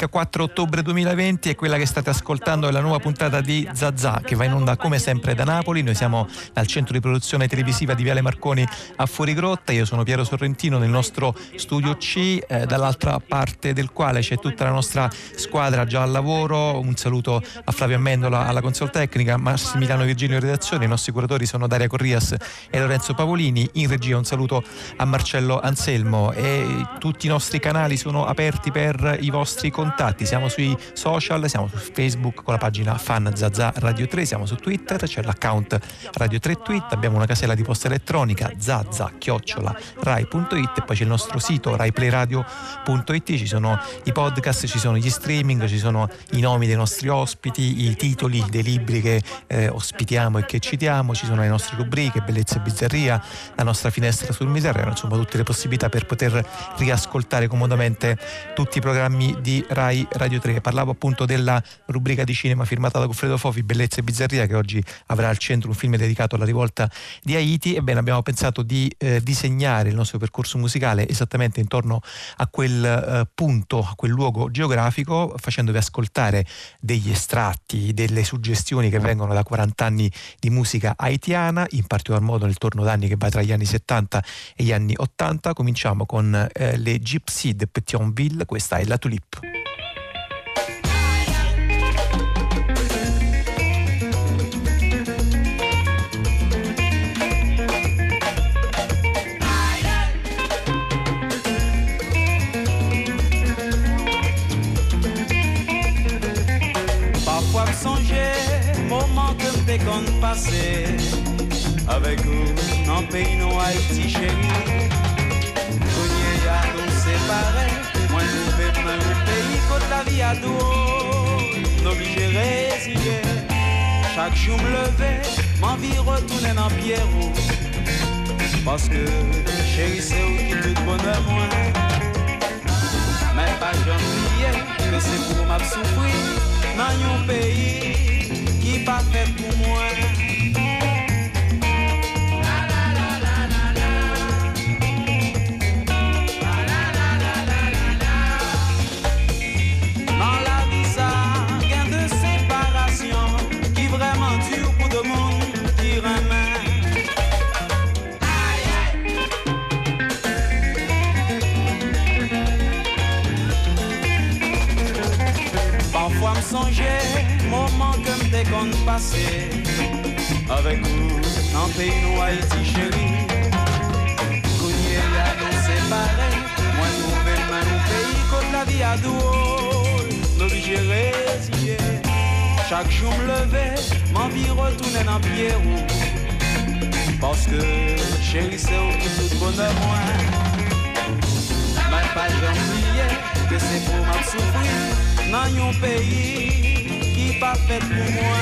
domenica 4 ottobre 2020 e quella che state ascoltando è la nuova puntata di Zazà, che va in onda come sempre da Napoli. Noi siamo dal centro di produzione televisiva di Viale Marconi a Fuorigrotta. Io sono Piero Sorrentino nel nostro studio C, dall'altra parte del quale c'è tutta la nostra squadra già al lavoro. Un saluto a Flavio Amendola alla console tecnica, Massimiliano Virginio in redazione. I nostri curatori sono Daria Corrias e Lorenzo Pavolini. In regia un saluto a Marcello Anselmo. E tutti i nostri canali sono aperti per i vostri contatti. Siamo sui social, siamo su Facebook con la pagina Fan Zazà Radio 3, siamo su Twitter, c'è l'account Radio 3 Tweet, abbiamo una casella di posta elettronica zazza@rai.it e poi c'è il nostro sito raiplayradio.it, ci sono i podcast, ci sono gli streaming, ci sono i nomi dei nostri ospiti, i titoli dei libri che ospitiamo e che citiamo, ci sono le nostre rubriche Bellezza e Bizzarria, la nostra finestra sul Mediterraneo, insomma tutte le possibilità per poter riascoltare comodamente tutti i programmi di Rai Radio 3. Parlavo appunto della rubrica di cinema firmata da Goffredo Fofi, Bellezza e Bizzarria, che oggi avrà al centro un film dedicato alla rivolta di Haiti. Ebbene, abbiamo pensato di disegnare il nostro percorso musicale esattamente intorno a quel punto, a quel luogo geografico, facendovi ascoltare degli estratti, delle suggestioni che vengono da 40 anni di musica haitiana, in particolar modo nel torno d'anni che va tra gli anni 70 e gli anni 80. Cominciamo con Les Gypsies de Pétion-Ville, questa è la Tulipe. Qu'on passait avec vous dans pays non Haïti chez nous. Cogné à nous séparer, moi nous vivons dans le pays côte la vie à nous, nous obligés résilier. Chaque jour me lever, m'envie retourner dans Pierrot. Parce que chérie c'est où qui tout bonheur moi. Mais pas j'oublier, que c'est pour m'a souffrir dans un pays. Qui pas fait pour moi. La la la la la la. La la la la la la. Dans la vie ça, gain de séparation qui vraiment dure pour de monde qui ramène. Parfois me songer. Moment comme des qu'on passait avec vous dans pays nous Haïti chérie. Cogné à nous séparer, moi nous venons dans le pays côte la vie à douol, nous obligés résilier. Chaque jour me lever, m'envie retourner dans Pierrot. Parce que chérie c'est où qui tout bonheur moi. Mais pas j'oublier que c'est pour m'a souffrir dans un pays. Pas faite pour moi.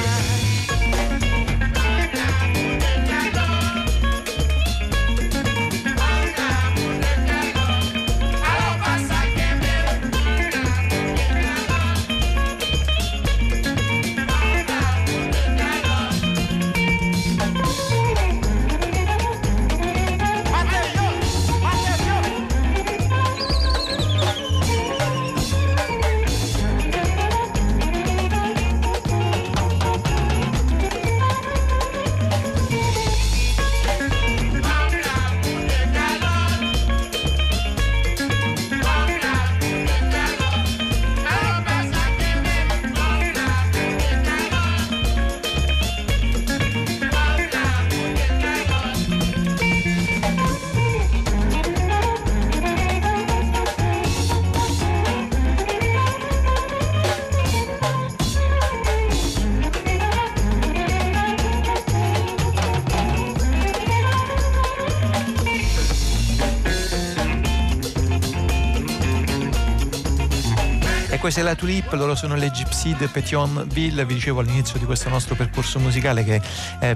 Questa è la Tulipe, loro sono le Gypsies de Pétion-Ville. Vi dicevo all'inizio di questo nostro percorso musicale che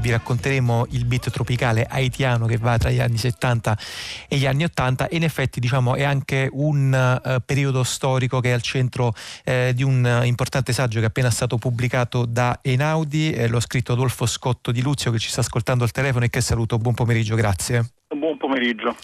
vi racconteremo il beat tropicale haitiano che va tra gli anni 70 e gli anni 80, e in effetti diciamo è anche un periodo storico che è al centro di un importante saggio che è appena stato pubblicato da Einaudi, lo ha scritto Adolfo Scotto di Luzio, che ci sta ascoltando al telefono e che saluto. Buon pomeriggio, grazie. Buon pomeriggio.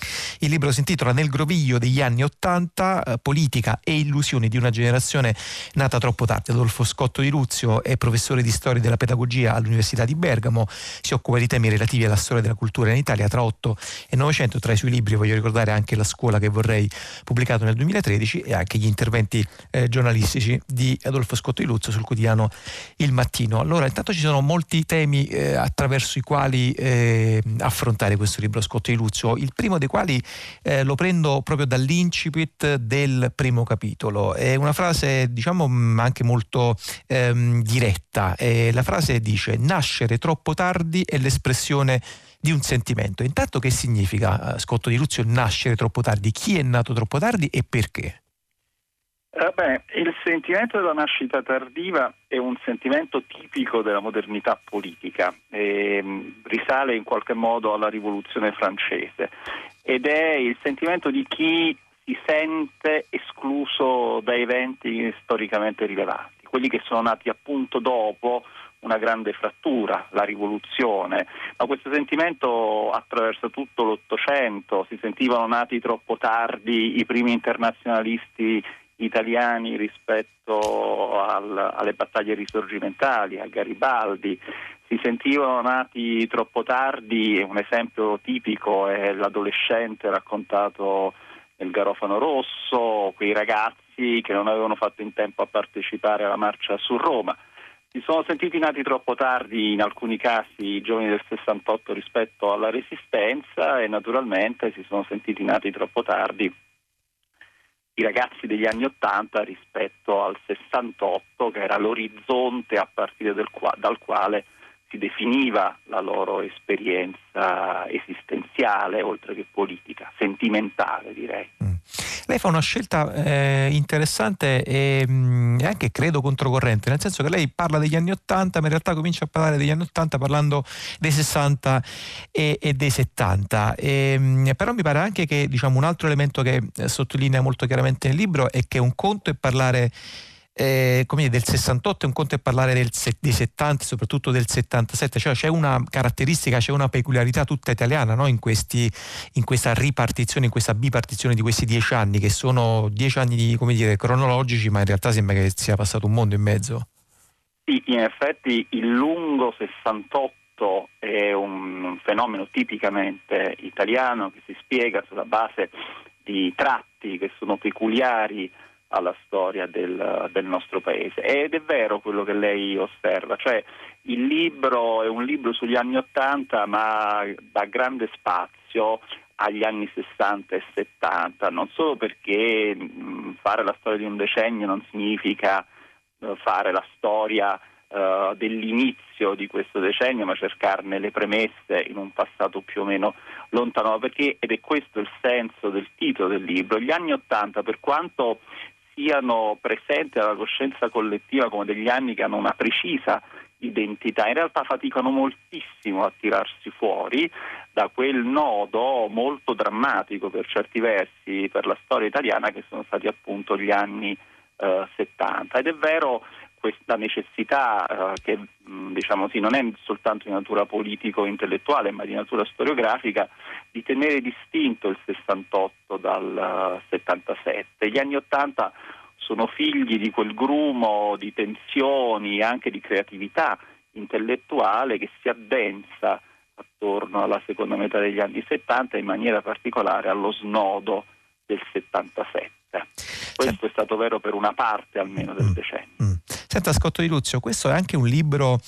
Il libro si intitola Nel groviglio degli anni Ottanta, politica e illusioni di una generazione nata troppo tardi. Adolfo Scotto di Luzio è professore di storia della pedagogia all'Università di Bergamo, si occupa di temi relativi alla storia della cultura in Italia tra 8 e 900, tra i suoi libri voglio ricordare anche La scuola che vorrei, pubblicato nel 2013, e anche gli interventi giornalistici di Adolfo Scotto di Luzio sul quotidiano Il Mattino. Allora, intanto ci sono molti temi attraverso i quali affrontare questo libro Scotto di Luzio, il primo dei quali lo prendo proprio dall'incipit del primo capitolo, è una frase diciamo anche molto diretta, la frase dice: nascere troppo tardi è l'espressione di un sentimento. Intanto che significa, Scotto di Luzio, nascere troppo tardi? Chi è nato troppo tardi e perché? Il sentimento della nascita tardiva è un sentimento tipico della modernità politica, risale in qualche modo alla rivoluzione francese ed è il sentimento di chi si sente escluso da eventi storicamente rilevanti, quelli che sono nati appunto dopo una grande frattura, la rivoluzione. Ma questo sentimento attraversa tutto l'Ottocento, si sentivano nati troppo tardi i primi internazionalisti italiani rispetto alle battaglie risorgimentali, a Garibaldi, si sentivano nati troppo tardi, un esempio tipico è l'adolescente raccontato nel Garofano Rosso, quei ragazzi che non avevano fatto in tempo a partecipare alla marcia su Roma. Si sono sentiti nati troppo tardi in alcuni casi i giovani del 68 rispetto alla Resistenza e naturalmente si sono sentiti nati troppo tardi i ragazzi degli anni 80 rispetto al 68, che era l'orizzonte a partire dal quale si definiva la loro esperienza esistenziale, oltre che politica, sentimentale direi. Lei fa una scelta interessante e anche credo controcorrente, nel senso che lei parla degli anni 80 ma in realtà comincia a parlare degli anni 80 parlando dei 60 e dei 70, però mi pare anche che diciamo un altro elemento che sottolinea molto chiaramente nel libro è che un conto è parlare del 68 è un conto è parlare dei 70, soprattutto del 77, cioè c'è una caratteristica, c'è una peculiarità tutta italiana, no? In questa ripartizione, in questa bipartizione di questi 10 anni, che sono 10 anni cronologici, ma in realtà sembra che sia passato un mondo in mezzo. Sì, in effetti il lungo 68 è un fenomeno tipicamente italiano che si spiega sulla base di tratti che sono peculiari alla storia del nostro paese, ed è vero quello che lei osserva, cioè il libro è un libro sugli anni 80 ma dà grande spazio agli anni 60 e 70, non solo perché fare la storia di un decennio non significa fare la storia dell'inizio di questo decennio, ma cercarne le premesse in un passato più o meno lontano, perché, ed è questo il senso del titolo del libro, gli anni 80, per quanto siano presenti alla coscienza collettiva come degli anni che hanno una precisa identità, in realtà faticano moltissimo a tirarsi fuori da quel nodo molto drammatico per certi versi per la storia italiana che sono stati appunto gli anni 70. Ed è vero questa necessità che non è soltanto di natura politico-intellettuale ma di natura storiografica di tenere distinto il 68 dal 77. Gli anni 80 sono figli di quel grumo di tensioni e anche di creatività intellettuale che si addensa attorno alla seconda metà degli anni 70 e in maniera particolare allo snodo del 77. Questo è stato vero per una parte almeno del decennio. Senta Scotto di Luzio, questo è anche un libro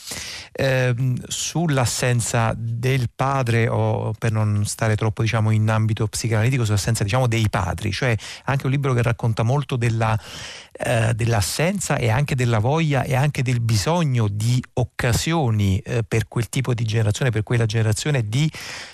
sull'assenza del padre, o per non stare troppo in ambito psicanalitico, sull'assenza dei padri, cioè anche un libro che racconta molto dell'assenza e anche della voglia e anche del bisogno di occasioni per quel tipo di generazione, per quella generazione, di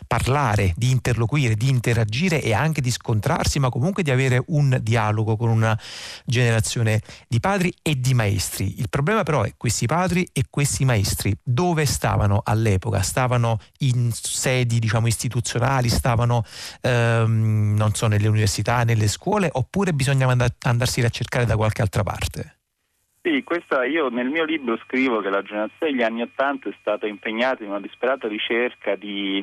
parlare, di interloquire, di interagire e anche di scontrarsi, ma comunque di avere un dialogo con una generazione di padri e di maestri. Il problema però è questi padri e questi maestri dove stavano all'epoca? Stavano in sedi istituzionali, stavano nelle università, nelle scuole, oppure bisognava andarsene a cercare da qualche altra parte? Sì, questa, io nel mio libro scrivo che la generazione degli anni Ottanta è stata impegnata in una disperata ricerca di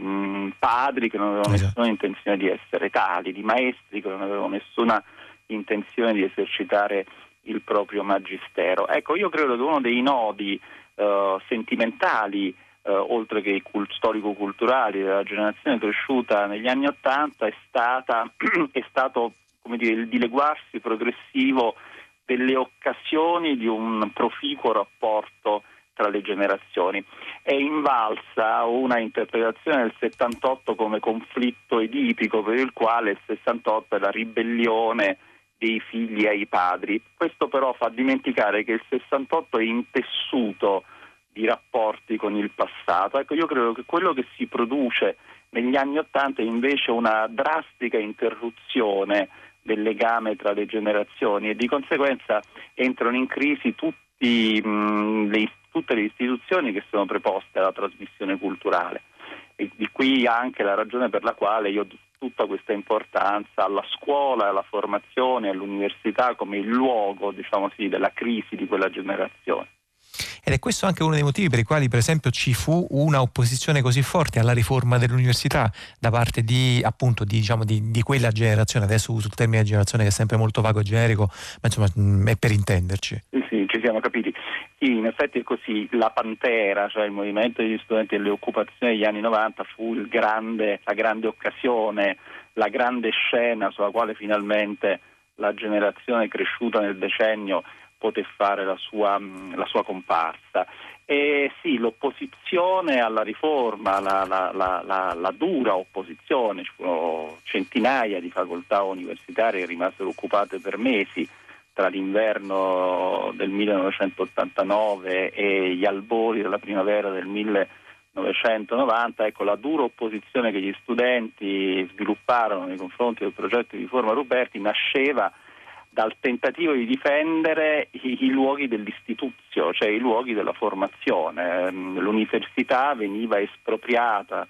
padri che non avevano nessuna intenzione di essere tali, di maestri che non avevano nessuna intenzione di esercitare il proprio magistero. Ecco, io credo che uno dei nodi sentimentali, oltre che storico-culturali, della generazione cresciuta negli anni Ottanta è stato, come dire, il dileguarsi progressivo delle occasioni di un proficuo rapporto tra le generazioni. È invalsa una interpretazione del 78 come conflitto edipico, per il quale il 68 è la ribellione dei figli ai padri. Questo però fa dimenticare che il 68 è intessuto di rapporti con il passato. Ecco, io credo che quello che si produce negli anni 80 è invece una drastica interruzione del legame tra le generazioni, e di conseguenza entrano in crisi tutte le istituzioni che sono preposte alla trasmissione culturale, e di qui anche la ragione per la quale io do tutta questa importanza alla scuola, alla formazione, all'università come il luogo, diciamo sì, della crisi di quella generazione. Ed è questo anche uno dei motivi per i quali, per esempio, ci fu una opposizione così forte alla riforma dell'università da parte di, appunto, di quella generazione. Adesso uso il termine generazione che è sempre molto vago e generico, ma insomma è per intenderci. Sì, ci siamo capiti. Sì, in effetti è così. La Pantera, cioè il movimento degli studenti e le occupazioni degli anni 90, fu la grande occasione, la grande scena sulla quale finalmente la generazione cresciuta nel decennio poté fare la sua comparsa. E sì, l'opposizione alla riforma, la dura opposizione, ci furono centinaia di facoltà universitarie che rimasero occupate per mesi tra l'inverno del 1989 e gli albori della primavera del 1990, ecco, la dura opposizione che gli studenti svilupparono nei confronti del progetto di riforma Ruberti nasceva dal tentativo di difendere i luoghi dell'istituzio, cioè i luoghi della formazione. L'università veniva espropriata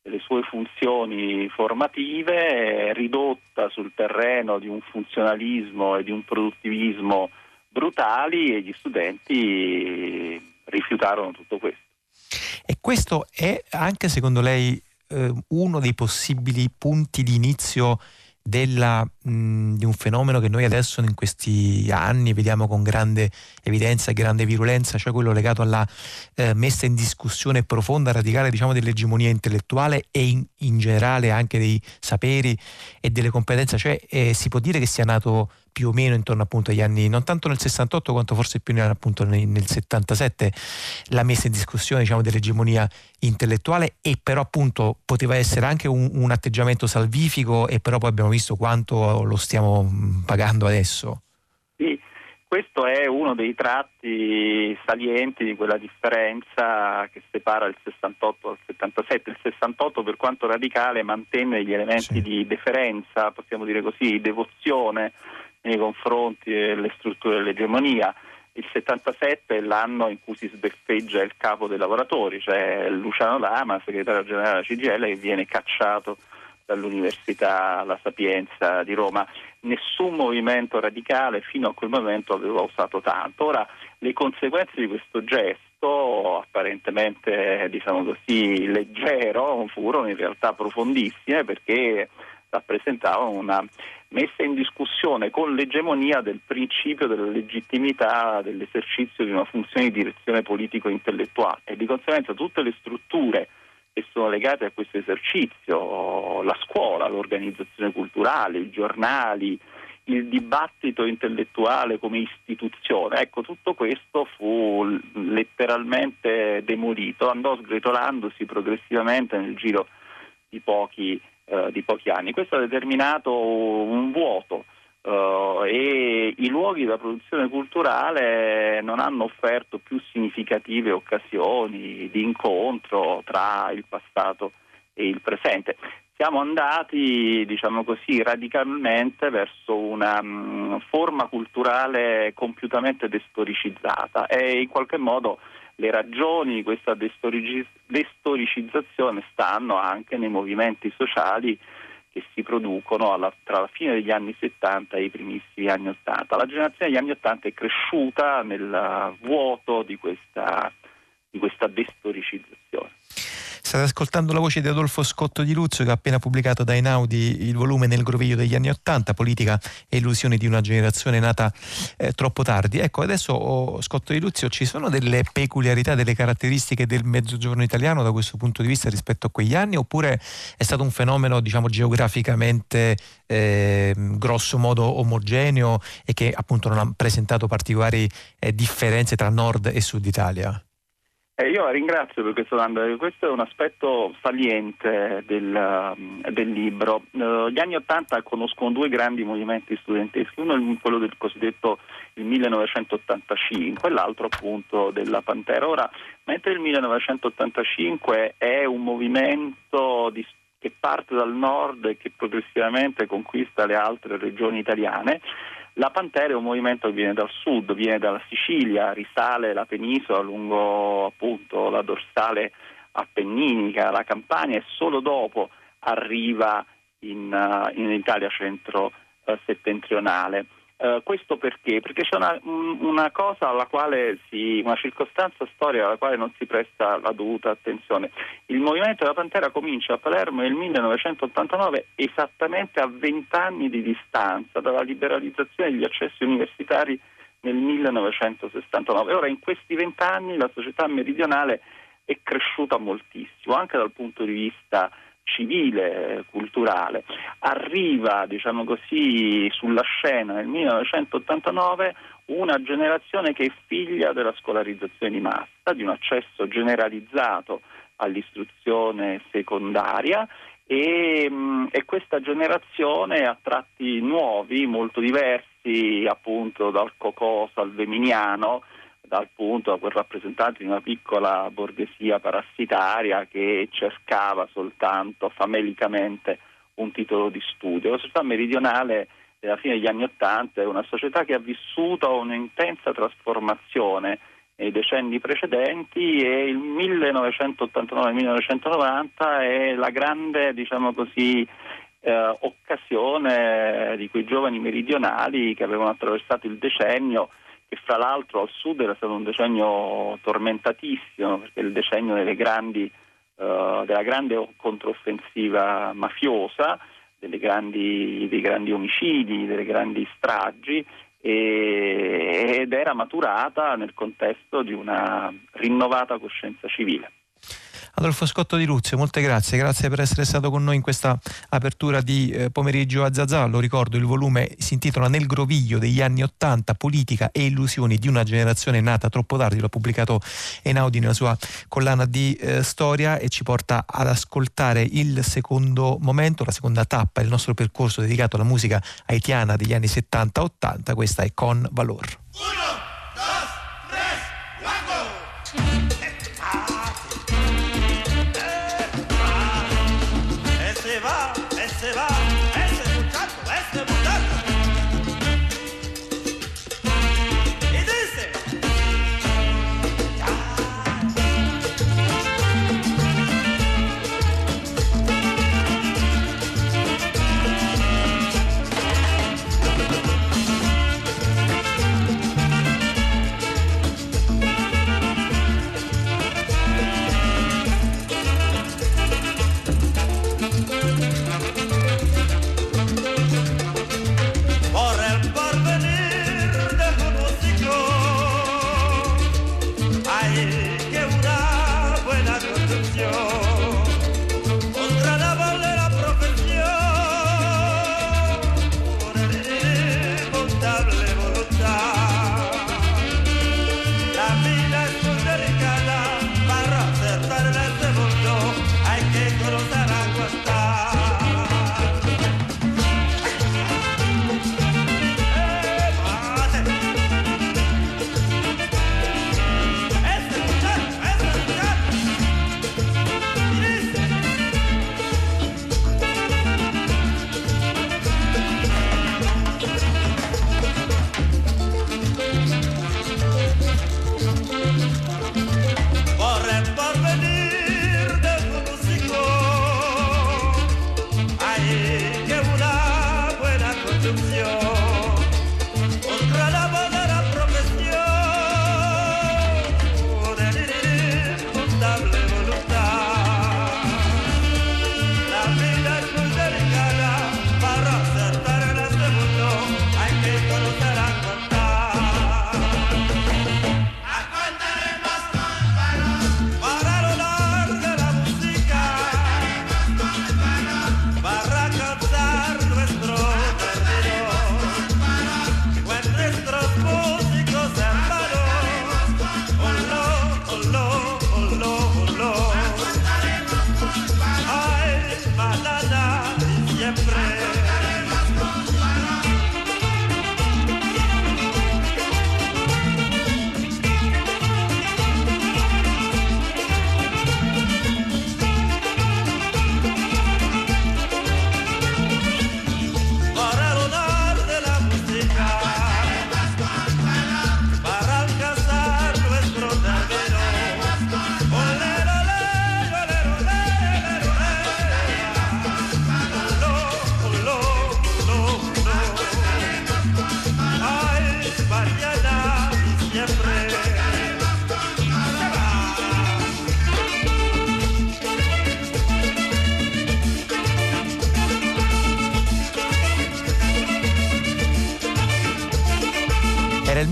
delle sue funzioni formative, ridotta sul terreno di un funzionalismo e di un produttivismo brutali, e gli studenti rifiutarono tutto questo. E questo è anche, secondo lei, uno dei possibili punti di inizio di un fenomeno che noi adesso in questi anni vediamo con grande evidenza e grande virulenza, cioè quello legato alla messa in discussione profonda, radicale, dell'egemonia intellettuale e in generale anche dei saperi e delle competenze. Cioè si può dire che sia nato più o meno intorno, appunto, agli anni, non tanto nel 68 quanto forse più appunto nel 77, la messa in discussione dell'egemonia intellettuale, e però appunto poteva essere anche un atteggiamento salvifico, e però poi abbiamo visto quanto lo stiamo pagando adesso. Sì, questo è uno dei tratti salienti di quella differenza che separa il 68 dal 77. Il 68, per quanto radicale, mantenne gli elementi di deferenza, possiamo dire così, devozione nei confronti delle strutture dell'egemonia. Il 77 è l'anno in cui si sbeffeggia il capo dei lavoratori, cioè Luciano Lama, segretario generale della CGIL, che viene cacciato dall'Università La Sapienza di Roma. Nessun movimento radicale fino a quel momento aveva usato tanto. Ora, le conseguenze di questo gesto, apparentemente leggero, furono in realtà profondissime, perché rappresentavano una messa in discussione con l'egemonia del principio della legittimità dell'esercizio di una funzione di direzione politico-intellettuale, e di conseguenza tutte le strutture che sono legate a questo esercizio, la scuola, l'organizzazione culturale, i giornali, il dibattito intellettuale come istituzione, ecco, tutto questo fu letteralmente demolito, andò sgretolandosi progressivamente nel giro di pochi anni. Questo ha determinato un vuoto, e i luoghi della produzione culturale non hanno offerto più significative occasioni di incontro tra il passato e il presente. Siamo andati, radicalmente verso una forma culturale compiutamente destoricizzata, e in qualche modo le ragioni di questa destoricizzazione stanno anche nei movimenti sociali che si producono tra la fine degli anni 70 e i primissimi anni 80. La generazione degli anni 80 è cresciuta nel vuoto di questa destoricizzazione. State ascoltando la voce di Adolfo Scotto di Luzio, che ha appena pubblicato da Einaudi il volume Nel groviglio degli anni Ottanta, politica e illusioni di una generazione nata troppo tardi. Ecco, adesso Scotto di Luzio, ci sono delle peculiarità, delle caratteristiche del mezzogiorno italiano da questo punto di vista rispetto a quegli anni, oppure è stato un fenomeno, diciamo, geograficamente grosso modo omogeneo e che appunto non ha presentato particolari differenze tra nord e sud Italia? Io la ringrazio per questa domanda. Questo è un aspetto saliente del libro. Gli anni Ottanta conoscono due grandi movimenti studenteschi, uno è quello del cosiddetto il 1985, l'altro appunto della Pantera. Ora, mentre il 1985 è un movimento che parte dal nord e che progressivamente conquista le altre regioni italiane, la Pantera è un movimento che viene dal sud, viene dalla Sicilia, risale la penisola lungo appunto la dorsale appenninica, la Campania, e solo dopo arriva in Italia centro-settentrionale. Questo perché? Perché c'è una cosa alla quale una circostanza storica alla quale non si presta la dovuta attenzione. Il movimento della Pantera comincia a Palermo nel 1989, esattamente a 20 anni di distanza dalla liberalizzazione degli accessi universitari nel 1969. Ora, in questi 20 anni la società meridionale è cresciuta moltissimo, anche dal punto di vista civile, culturale. Arriva, diciamo così, sulla scena nel 1989 una generazione che è figlia della scolarizzazione di massa, di un accesso generalizzato all'istruzione secondaria, e questa generazione ha tratti nuovi, molto diversi, appunto dal Cocò salveminiano, dal punto a quel rappresentante di una piccola borghesia parassitaria che cercava soltanto famelicamente un titolo di studio. La società meridionale della fine degli anni Ottanta è una società che ha vissuto un'intensa trasformazione nei decenni precedenti, e il 1989-1990 è la grande, diciamo così, occasione di quei giovani meridionali che avevano attraversato il decennio, che fra l'altro al sud era stato un decennio tormentatissimo, perché il decennio della grande controffensiva mafiosa, dei grandi omicidi, delle grandi stragi, ed era maturata nel contesto di una rinnovata coscienza civile. Adolfo Scotto di Luzio, molte grazie per essere stato con noi in questa apertura di pomeriggio a Zazà. Lo ricordo, il volume si intitola Nel groviglio degli anni Ottanta, politica e illusioni di una generazione nata troppo tardi, l'ha pubblicato Einaudi nella sua collana di storia, e ci porta ad ascoltare il secondo momento, la seconda tappa del nostro percorso dedicato alla musica haitiana degli anni 70-80. Questa è Con Valor. Uno!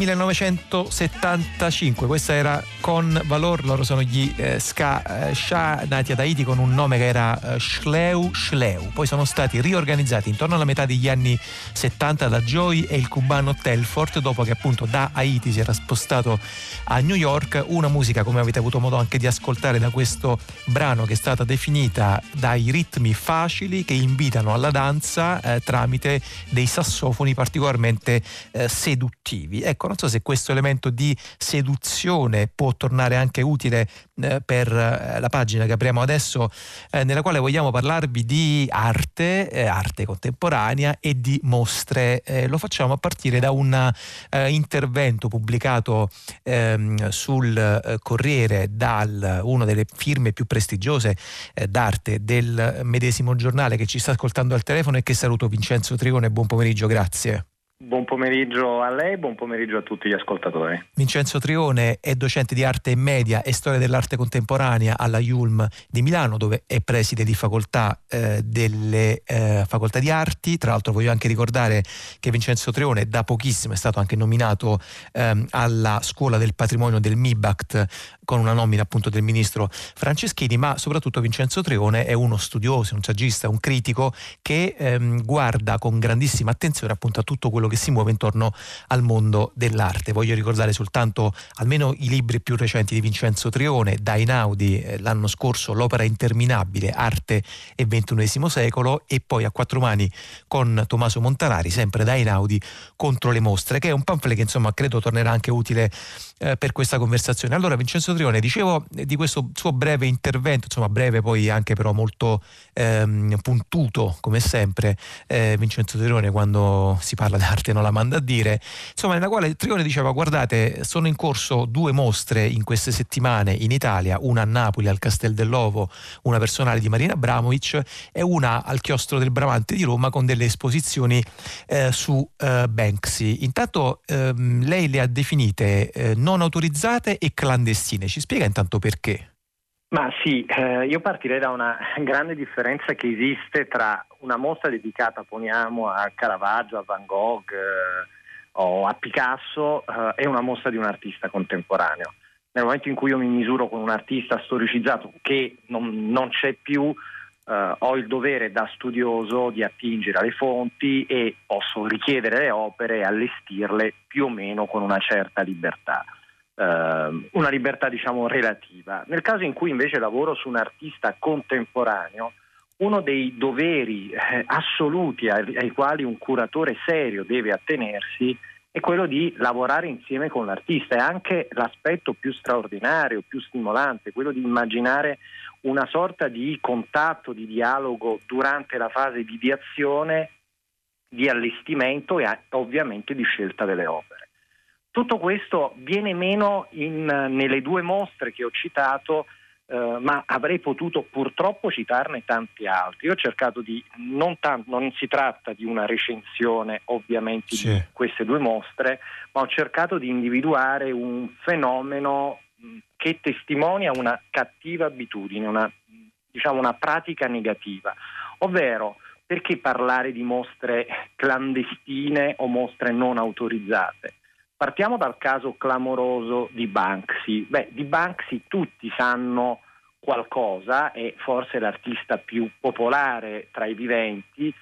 1975, questa era Con Valor, loro sono gli Ska Sha, nati ad Haiti con un nome che era Schleu, poi sono stati riorganizzati intorno alla metà degli anni 70 da Joy e il cubano Telfort, dopo che appunto da Haiti si era spostato a New York. Una musica, come avete avuto modo anche di ascoltare da questo brano, che è stata definita dai ritmi facili che invitano alla danza tramite dei sassofoni particolarmente seduttivi. Ecco, non so se questo elemento di seduzione può tornare anche utile per la pagina che apriamo adesso, nella quale vogliamo parlarvi di arte, arte contemporanea e di mostre. Lo facciamo a partire da un intervento pubblicato sul Corriere da una delle firme più prestigiose d'arte del medesimo giornale, che ci sta ascoltando al telefono e che saluto, Vincenzo Trione. Buon pomeriggio, grazie. Buon pomeriggio a lei, buon pomeriggio a tutti gli ascoltatori. Vincenzo Trione è docente di arte e media e storia dell'arte contemporanea alla IULM di Milano, dove è preside di facoltà delle facoltà di arti. Tra l'altro voglio anche ricordare che Vincenzo Trione da pochissimo è stato anche nominato alla Scuola del Patrimonio del MIBACT, con una nomina appunto del ministro Franceschini. Ma soprattutto Vincenzo Trione è uno studioso, un saggista, un critico che guarda con grandissima attenzione appunto a tutto quello che si muove intorno al mondo dell'arte. Voglio ricordare soltanto almeno i libri più recenti di Vincenzo Trione, da Einaudi l'anno scorso l'opera interminabile, arte e XXI secolo, e poi a quattro mani con Tommaso Montanari, sempre da Einaudi, Contro le mostre, che è un pamphlet che insomma credo tornerà anche utile per questa conversazione. Allora, Vincenzo Trione, dicevo di questo suo breve intervento, insomma breve poi anche però molto puntuto come sempre, Vincenzo Trione quando si parla d'arte non la manda a dire, insomma, nella quale Trione diceva: guardate, sono in corso due mostre in queste settimane in Italia, una a Napoli al Castel dell'Ovo, una personale di Marina Abramovic e una al Chiostro del Bramante di Roma, con delle esposizioni su Banksy. Intanto lei le ha definite non autorizzate e clandestine, ci spiega intanto perché? Ma sì, io partirei da una grande differenza che esiste tra una mostra dedicata, poniamo, a Caravaggio, a Van Gogh o a Picasso e una mostra di un artista contemporaneo. Nel momento in cui io mi misuro con un artista storicizzato che non c'è più, ho il dovere da studioso di attingere alle fonti e posso richiedere le opere e allestirle più o meno con una certa libertà. Una libertà diciamo relativa. Nel caso in cui invece lavoro su un artista contemporaneo, uno dei doveri assoluti ai quali un curatore serio deve attenersi è quello di lavorare insieme con l'artista. È anche l'aspetto più straordinario, più stimolante, quello di immaginare una sorta di contatto, di dialogo durante la fase di ideazione, di allestimento e ovviamente di scelta delle opere. Tutto questo viene meno nelle due mostre che ho citato, ma avrei potuto purtroppo citarne tanti altri. Io ho cercato di, non si tratta di una recensione ovviamente sì, di queste due mostre, ma ho cercato di individuare un fenomeno che testimonia una cattiva abitudine, una pratica negativa, ovvero: perché parlare di mostre clandestine o mostre non autorizzate? Partiamo dal caso clamoroso di Banksy. Di Banksy tutti sanno qualcosa, è forse l'artista più popolare tra i viventi,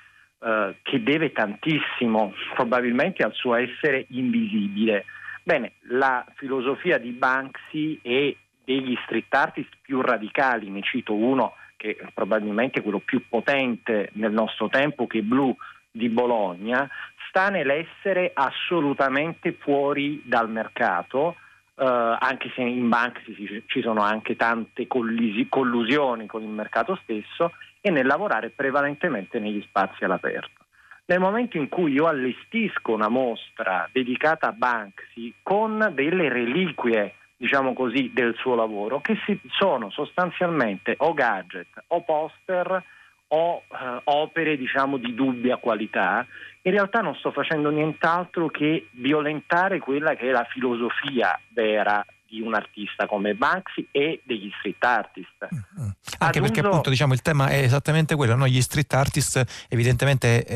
che deve tantissimo probabilmente al suo essere invisibile. Bene, la filosofia di Banksy e degli street artist più radicali, ne cito uno che è probabilmente quello più potente nel nostro tempo, che è Blu di Bologna, sta nell'essere assolutamente fuori dal mercato, anche se in Banksy ci sono anche tante collusioni con il mercato stesso, e nel lavorare prevalentemente negli spazi all'aperto. Nel momento in cui io allestisco una mostra dedicata a Banksy con delle reliquie, diciamo così, del suo lavoro, che sono sostanzialmente o gadget o poster o opere diciamo di dubbia qualità, in realtà non sto facendo nient'altro che violentare quella che è la filosofia vera di un artista come Banksy e degli street artist. Anche perché appunto diciamo il tema è esattamente quello, no? Gli street artist evidentemente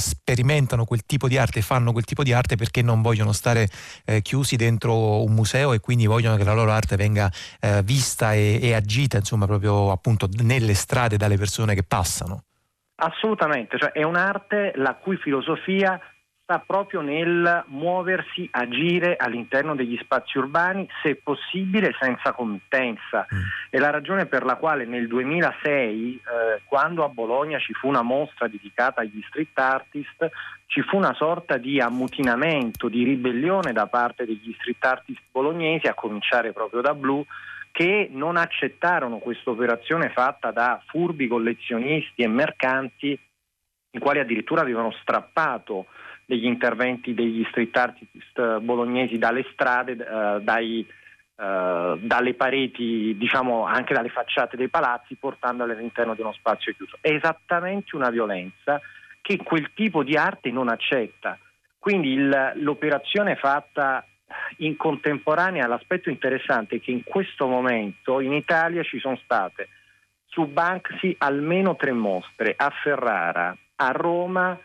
sperimentano quel tipo di arte, fanno quel tipo di arte perché non vogliono stare chiusi dentro un museo e quindi vogliono che la loro arte venga vista e agita, insomma, proprio appunto nelle strade dalle persone che passano. Assolutamente, cioè è un'arte la cui filosofia sta proprio nel muoversi, agire all'interno degli spazi urbani, se possibile senza committenza. È la ragione per la quale nel 2006, quando a Bologna ci fu una mostra dedicata agli street artist, ci fu una sorta di ammutinamento, di ribellione da parte degli street artist bolognesi, a cominciare proprio da Blu, che non accettarono questa operazione fatta da furbi collezionisti e mercanti, i quali addirittura avevano strappato degli interventi degli street artist bolognesi dalle strade, dalle pareti, diciamo anche dalle facciate dei palazzi, portandoli all'interno di uno spazio chiuso. È esattamente una violenza che quel tipo di arte non accetta. Quindi l'operazione fatta in contemporanea, l'aspetto interessante è che in questo momento in Italia ci sono state su Banksy almeno 3 mostre, a Ferrara, a Roma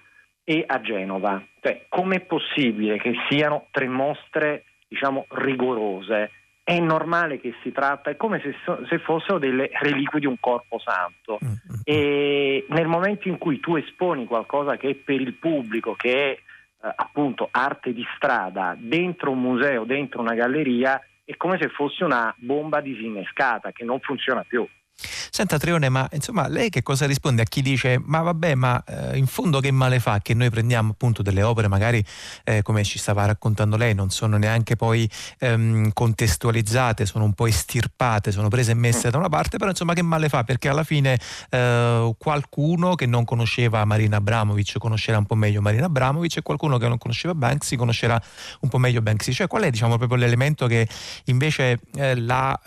e a Genova. Cioè, com'è possibile che siano 3 mostre, diciamo, rigorose? È normale che si tratta, è come se fossero delle reliquie di un corpo santo. E nel momento in cui tu esponi qualcosa che è per il pubblico, che è appunto arte di strada, dentro un museo, dentro una galleria, è come se fosse una bomba disinnescata che non funziona più. Senta Trione, ma insomma lei che cosa risponde a chi dice ma vabbè, ma in fondo che male fa che noi prendiamo appunto delle opere magari come ci stava raccontando lei, non sono neanche poi contestualizzate, sono un po' estirpate, sono prese e messe da una parte, però insomma che male fa, perché alla fine qualcuno che non conosceva Marina Abramovic conoscerà un po' meglio Marina Abramovic e qualcuno che non conosceva Banksy conoscerà un po' meglio Banksy. Cioè qual è, diciamo, proprio l'elemento che invece la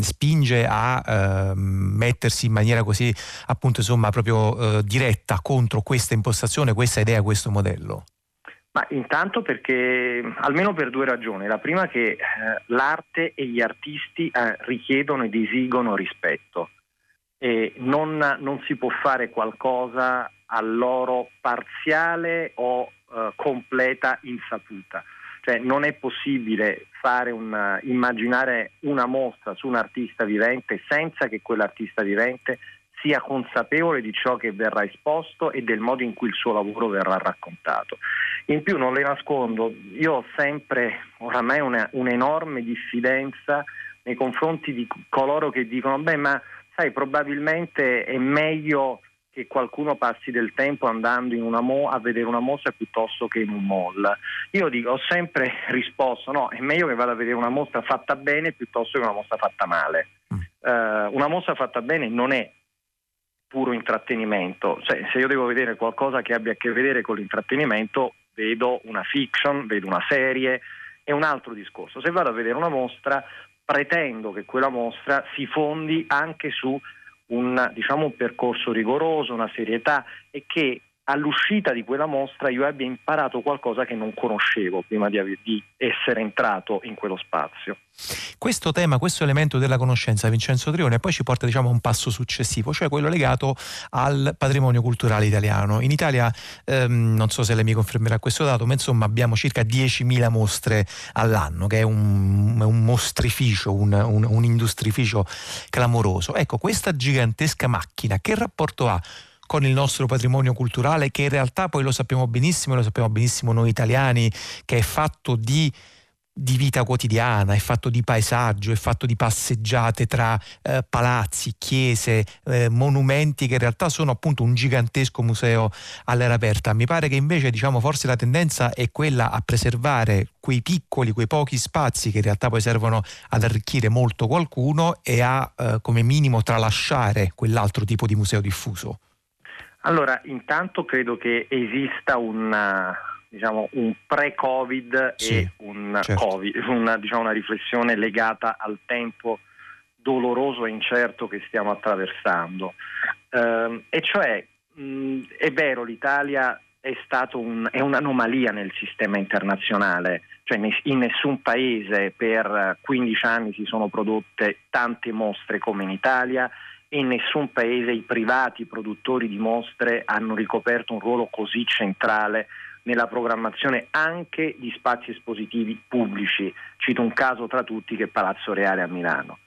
spinge a mettersi in maniera così, appunto, insomma, proprio diretta contro questa impostazione, questa idea, questo modello? Ma intanto perché, almeno per 2 ragioni. La prima è che l'arte e gli artisti richiedono ed esigono rispetto e non si può fare qualcosa a loro parziale o completa insaputa. Cioè non è possibile fare immaginare una mostra su un artista vivente senza che quell'artista vivente sia consapevole di ciò che verrà esposto e del modo in cui il suo lavoro verrà raccontato. In più non le nascondo, io ho sempre oramai un'enorme diffidenza nei confronti di coloro che dicono beh, ma sai, probabilmente è meglio che qualcuno passi del tempo andando in a vedere una mostra piuttosto che in un mall. Io dico, ho sempre risposto no, è meglio che vada a vedere una mostra fatta bene piuttosto che una mostra fatta male. Una mostra fatta bene non è puro intrattenimento, cioè se io devo vedere qualcosa che abbia a che vedere con l'intrattenimento vedo una fiction, vedo una serie, è un altro discorso. Se vado a vedere una mostra pretendo che quella mostra si fondi anche su un percorso rigoroso, una serietà, e che all'uscita di quella mostra io abbia imparato qualcosa che non conoscevo prima di essere entrato in quello spazio. Questo tema, questo elemento della conoscenza, Vincenzo Trione, poi ci porta, diciamo, a un passo successivo, cioè quello legato al patrimonio culturale italiano. In Italia, non so se lei mi confermerà questo dato, ma insomma abbiamo circa 10.000 mostre all'anno, che è un mostrificio, un industrificio clamoroso. Ecco, questa gigantesca macchina che rapporto ha con il nostro patrimonio culturale, che in realtà poi lo sappiamo benissimo noi italiani, che è fatto di vita quotidiana, è fatto di paesaggio, è fatto di passeggiate tra palazzi, chiese, monumenti, che in realtà sono appunto un gigantesco museo all'aria aperta. Mi pare che invece, diciamo, forse la tendenza è quella a preservare quei piccoli, quei pochi spazi che in realtà poi servono ad arricchire molto qualcuno e a come minimo tralasciare quell'altro tipo di museo diffuso. Allora, intanto credo che esista un pre-Covid, sì, e una riflessione legata al tempo doloroso e incerto che stiamo attraversando. E cioè, è vero, l'Italia è un'anomalia nel sistema internazionale, cioè in nessun paese per 15 anni si sono prodotte tante mostre come in Italia e in nessun paese i privati produttori di mostre hanno ricoperto un ruolo così centrale nella programmazione anche di spazi espositivi pubblici. Cito un caso tra tutti che è Palazzo Reale a Milano.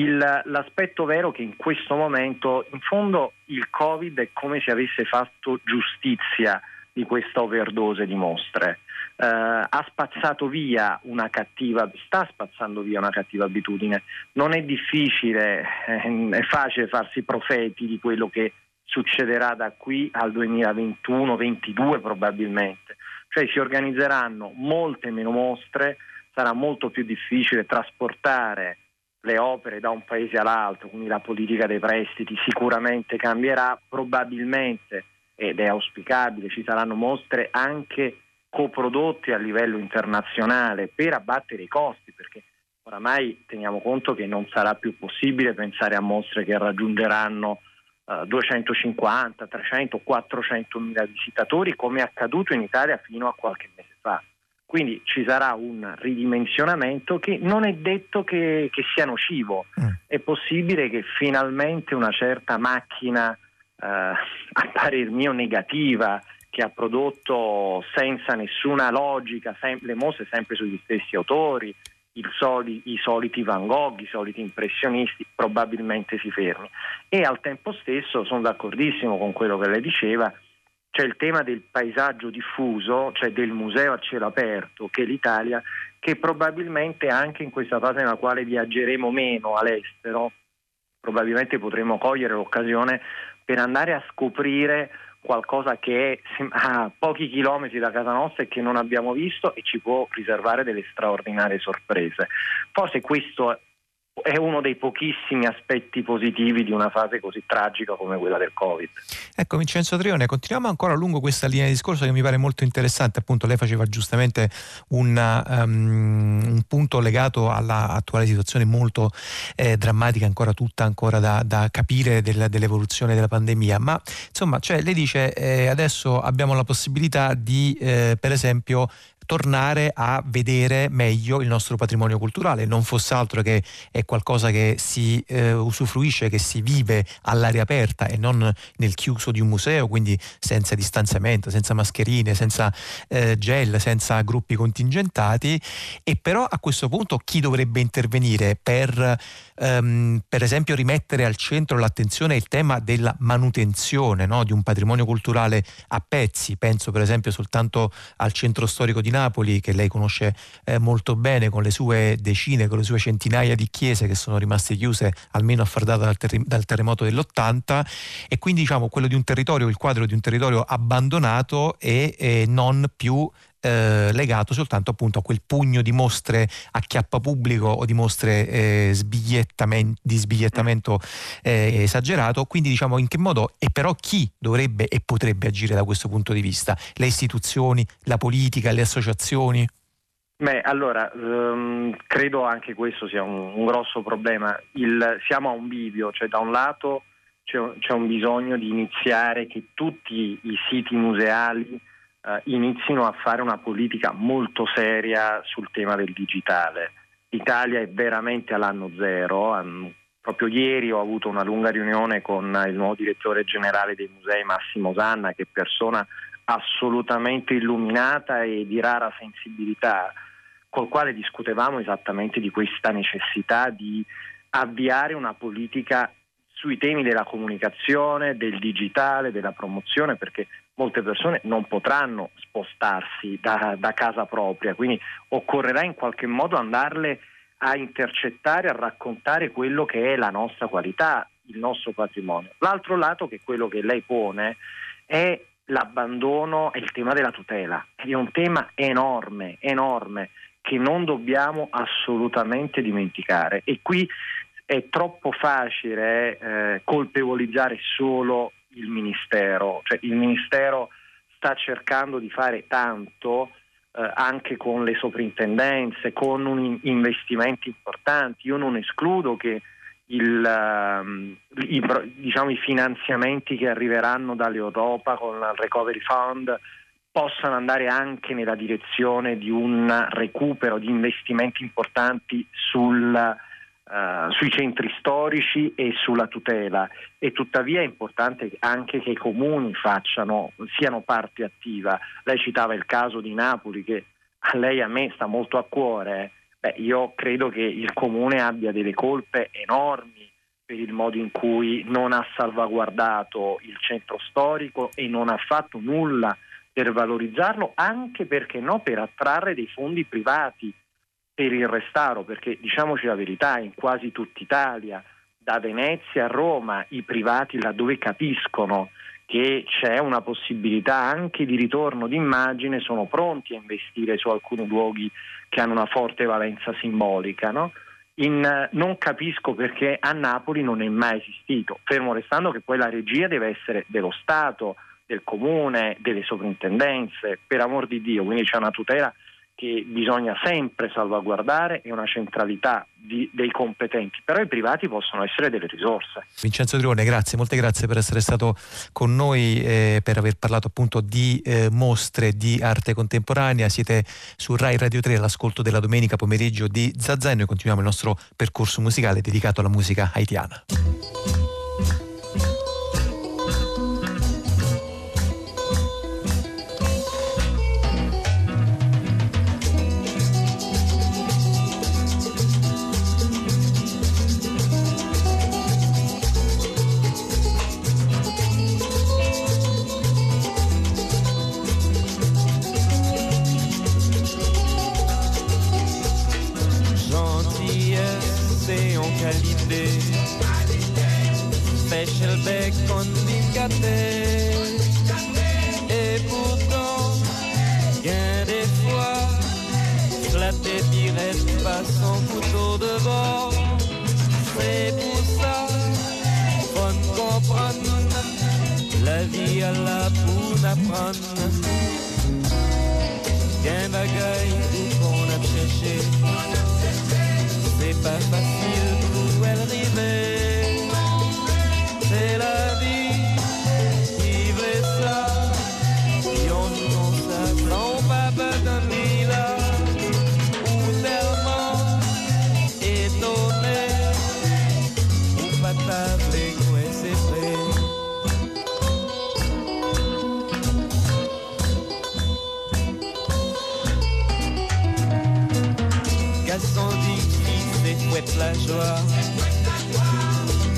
L'aspetto vero è che in questo momento, in fondo, il Covid è come se avesse fatto giustizia di questa overdose di mostre. Sta spazzando via una cattiva abitudine. Non è difficile, è facile farsi profeti di quello che succederà da qui al 2021-22 probabilmente. Cioè si organizzeranno molte meno mostre, sarà molto più difficile trasportare le opere da un paese all'altro, quindi la politica dei prestiti sicuramente cambierà, probabilmente, ed è auspicabile, ci saranno mostre anche coprodotte a livello internazionale per abbattere i costi, perché oramai teniamo conto che non sarà più possibile pensare a mostre che raggiungeranno 250, 300, 400 mila visitatori come è accaduto in Italia fino a qualche mese fa. Quindi ci sarà un ridimensionamento che non è detto che sia nocivo. È possibile che finalmente una certa macchina, a parer mio negativa, che ha prodotto senza nessuna logica le mostre sempre sugli stessi autori, i soliti Van Gogh, i soliti impressionisti, probabilmente si fermi. E al tempo stesso sono d'accordissimo con quello che lei diceva, c'è il tema del paesaggio diffuso, cioè del museo a cielo aperto, che è l'Italia, che probabilmente anche in questa fase nella quale viaggeremo meno all'estero, probabilmente potremo cogliere l'occasione per andare a scoprire qualcosa che è a pochi chilometri da casa nostra e che non abbiamo visto e ci può riservare delle straordinarie sorprese. Forse questo è uno dei pochissimi aspetti positivi di una fase così tragica come quella del Covid. Ecco, Vincenzo Trione, continuiamo ancora a lungo questa linea di discorso che mi pare molto interessante. Appunto, lei faceva giustamente un punto legato alla attuale situazione molto drammatica, ancora da capire dell'evoluzione della pandemia, ma insomma, cioè, lei dice adesso abbiamo la possibilità di per esempio tornare a vedere meglio il nostro patrimonio culturale, non fosse altro che è qualcosa che si usufruisce, che si vive all'aria aperta e non nel chiuso di un museo, quindi senza distanziamento, senza mascherine, senza gel, senza gruppi contingentati. E però a questo punto chi dovrebbe intervenire per esempio rimettere al centro l'attenzione il tema della manutenzione, no, di un patrimonio culturale a pezzi? Penso per esempio soltanto al centro storico di Napoli, che lei conosce molto bene, con le sue decine, con le sue centinaia di chiese che sono rimaste chiuse almeno affardate dal terremoto dell'80, e quindi diciamo quello di un territorio, il quadro di un territorio abbandonato e non più legato soltanto appunto a quel pugno di mostre a chiappapubblico o di mostre di sbigliettamento esagerato. Quindi diciamo in che modo e però chi dovrebbe e potrebbe agire da questo punto di vista? Le istituzioni, la politica, le associazioni? Allora, credo anche questo sia un grosso problema. Siamo a un bivio, cioè da un lato c'è un bisogno di iniziare che tutti i siti museali inizino a fare una politica molto seria sul tema del digitale. L'Italia è veramente all'anno zero. Proprio ieri ho avuto una lunga riunione con il nuovo direttore generale dei musei, Massimo Sanna, che è persona assolutamente illuminata e di rara sensibilità, col quale discutevamo esattamente di questa necessità di avviare una politica sui temi della comunicazione, del digitale, della promozione, perché molte persone non potranno spostarsi da casa propria, quindi occorrerà in qualche modo andarle a intercettare, a raccontare quello che è la nostra qualità, il nostro patrimonio. L'altro lato, che quello che lei pone, è l'abbandono e il tema della tutela. È un tema enorme, che non dobbiamo assolutamente dimenticare, e qui è troppo facile colpevolizzare solo il Ministero. Cioè il Ministero sta cercando di fare tanto anche con le soprintendenze, con investimenti importanti. Io non escludo che i finanziamenti che arriveranno dall'Europa con il Recovery Fund possano andare anche nella direzione di un recupero di investimenti importanti sui centri storici e sulla tutela, e tuttavia è importante anche che i comuni siano parte attiva. Lei citava il caso di Napoli, che a lei e a me sta molto a cuore. Beh, io credo che il comune abbia delle colpe enormi per il modo in cui non ha salvaguardato il centro storico e non ha fatto nulla per valorizzarlo, anche, perché no, per attrarre dei fondi privati per il restauro, perché diciamoci la verità, in quasi tutta Italia, da Venezia a Roma, i privati, laddove capiscono che c'è una possibilità anche di ritorno d'immagine, sono pronti a investire su alcuni luoghi che hanno una forte valenza simbolica, no? Non capisco perché a Napoli non è mai esistito, fermo restando che poi la regia deve essere dello Stato, del Comune, delle sovrintendenze, per amor di Dio. Quindi c'è una tutela che bisogna sempre salvaguardare, è una centralità dei competenti, però i privati possono essere delle risorse. Vincenzo Trione, grazie, molte grazie per essere stato con noi, per aver parlato appunto di mostre di arte contemporanea. Siete su Rai Radio 3 all'ascolto della domenica pomeriggio di Zazà, e noi continuiamo il nostro percorso musicale dedicato alla musica haitiana. Et pourtant, bien des fois, flatter qui reste pas son couteau de bord. C'est pour ça qu'on comprend la vie à la pour apprendre. Bien bagaille qu'on a cherché, c'est pas facile pour elle arriver. C'est la vie. La joie,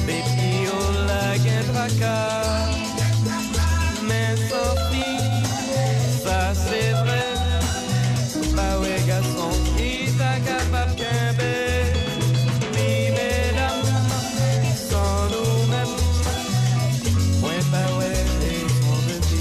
baby, oh la guerra, mais sans fille, ça c'est vrai. Bah ouais, garçon, il t'a capable bien bé. Ni mesdames, sans nous-mêmes, ouais, bah ouais, c'est ton petit.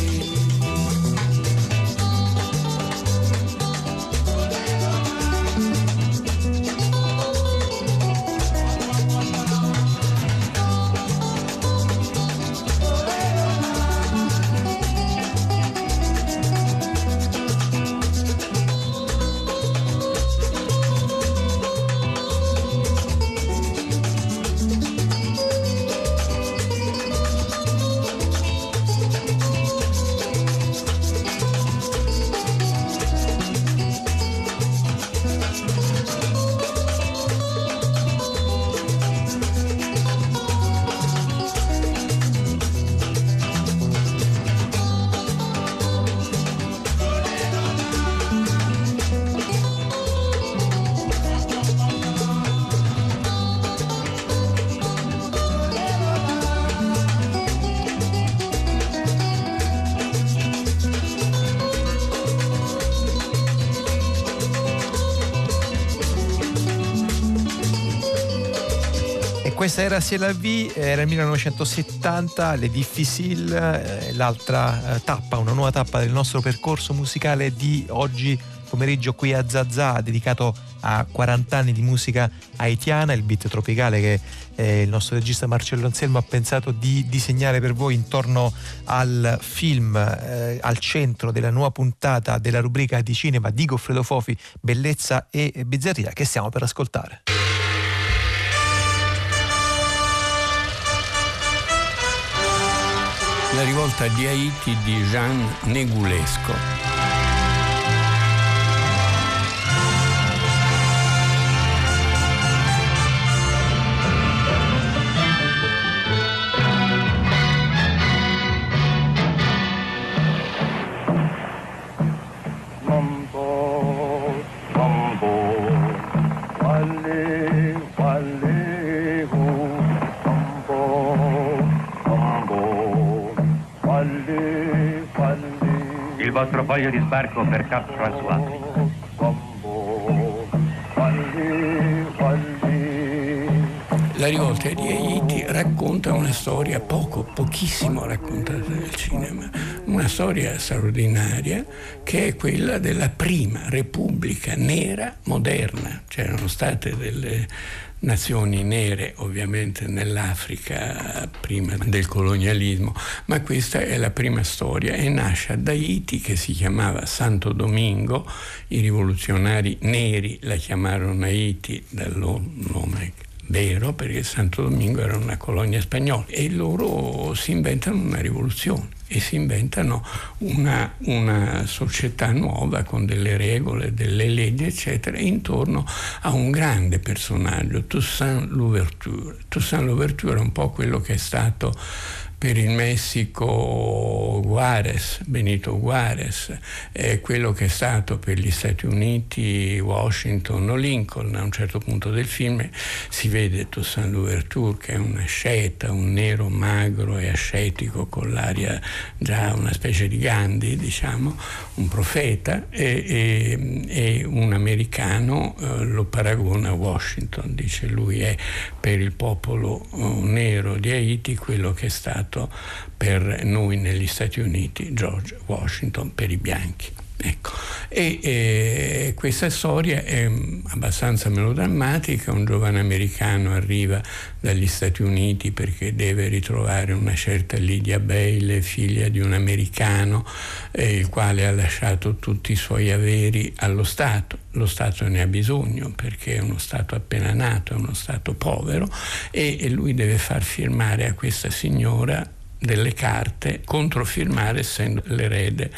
Questa era C'est la vie, era il 1970, Le Difficile, l'altra tappa, una nuova tappa del nostro percorso musicale di oggi pomeriggio qui a Zazà, dedicato a 40 anni di musica haitiana, il beat tropicale che il nostro regista Marcello Anselmo ha pensato di disegnare per voi intorno al film, al centro della nuova puntata della rubrica di cinema di Goffredo Fofi, Bellezza e Bizzarria, che stiamo per ascoltare. La rivolta di Haiti di Jean Negulesco. Il vostro foglio di sbarco per Cap François. La rivolta di Haiti racconta una storia pochissimo raccontata nel cinema, una storia straordinaria che è quella della prima repubblica nera moderna. C'erano state delle nazioni nere ovviamente nell'Africa prima del colonialismo, ma questa è la prima storia e nasce ad Haiti, che si chiamava Santo Domingo. I rivoluzionari neri la chiamarono Haiti dal loro nome vero, perché Santo Domingo era una colonia spagnola, e loro si inventano una rivoluzione e si inventano una società nuova con delle regole, delle leggi, eccetera, intorno a un grande personaggio, Toussaint Louverture. Toussaint Louverture è un po' quello che è stato per il Messico Juárez, Benito Juárez, è quello che è stato per gli Stati Uniti Washington o Lincoln. A un certo punto del film si vede Toussaint Louverture che è un asceta, un nero magro e ascetico con l'aria già una specie di Gandhi, diciamo, un profeta, e un americano lo paragona a Washington, dice lui è per il popolo nero di Haiti quello che è stato per noi negli Stati Uniti George Washington per i bianchi, ecco. E questa storia è abbastanza melodrammatica. Un giovane americano arriva dagli Stati Uniti perché deve ritrovare una certa Lydia Bailey, figlia di un americano, il quale ha lasciato tutti i suoi averi allo Stato. Lo Stato ne ha bisogno perché è uno Stato appena nato, è uno Stato povero, e lui deve far firmare a questa signora delle carte, controfirmare essendo l'erede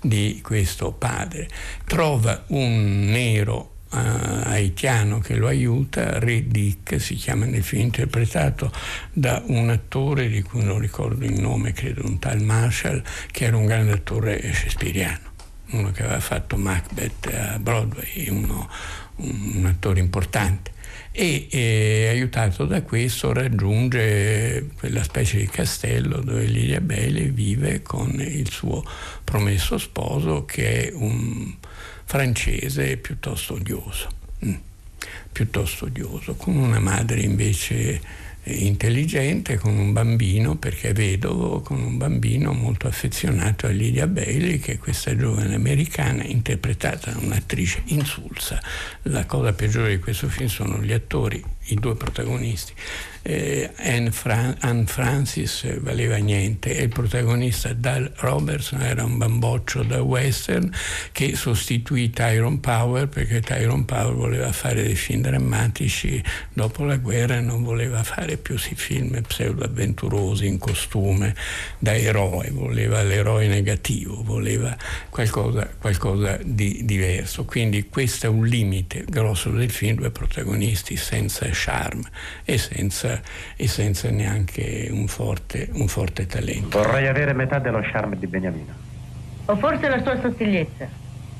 di questo padre. Trova un nero haitiano che lo aiuta, Redick si chiama nel film, interpretato da un attore di cui non ricordo il nome, credo un tal Marshall, che era un grande attore shakespeariano, uno che aveva fatto Macbeth a Broadway, un attore importante. E aiutato da questo raggiunge quella specie di castello dove Lydia Bailey vive con il suo promesso sposo, che è un francese piuttosto odioso, con una madre invece intelligente, con un bambino, perché è vedovo, con un bambino molto affezionato a Lydia Bailey, che è questa giovane americana interpretata da un'attrice insulsa. La cosa peggiore di questo film sono gli attori, i due protagonisti. Anne Francis valeva niente e il protagonista Daria Corrias era un bamboccio da western che sostituì Tyrone Power, perché Tyrone Power voleva fare dei film drammatici dopo la guerra e non voleva fare più film pseudo-avventurosi in costume da eroe, voleva l'eroe negativo, voleva qualcosa di diverso. Quindi questo è un limite grosso del film, due protagonisti senza charme e senza neanche un forte talento. Vorrei avere metà dello charme di Beniamino. O forse la sua sottigliezza.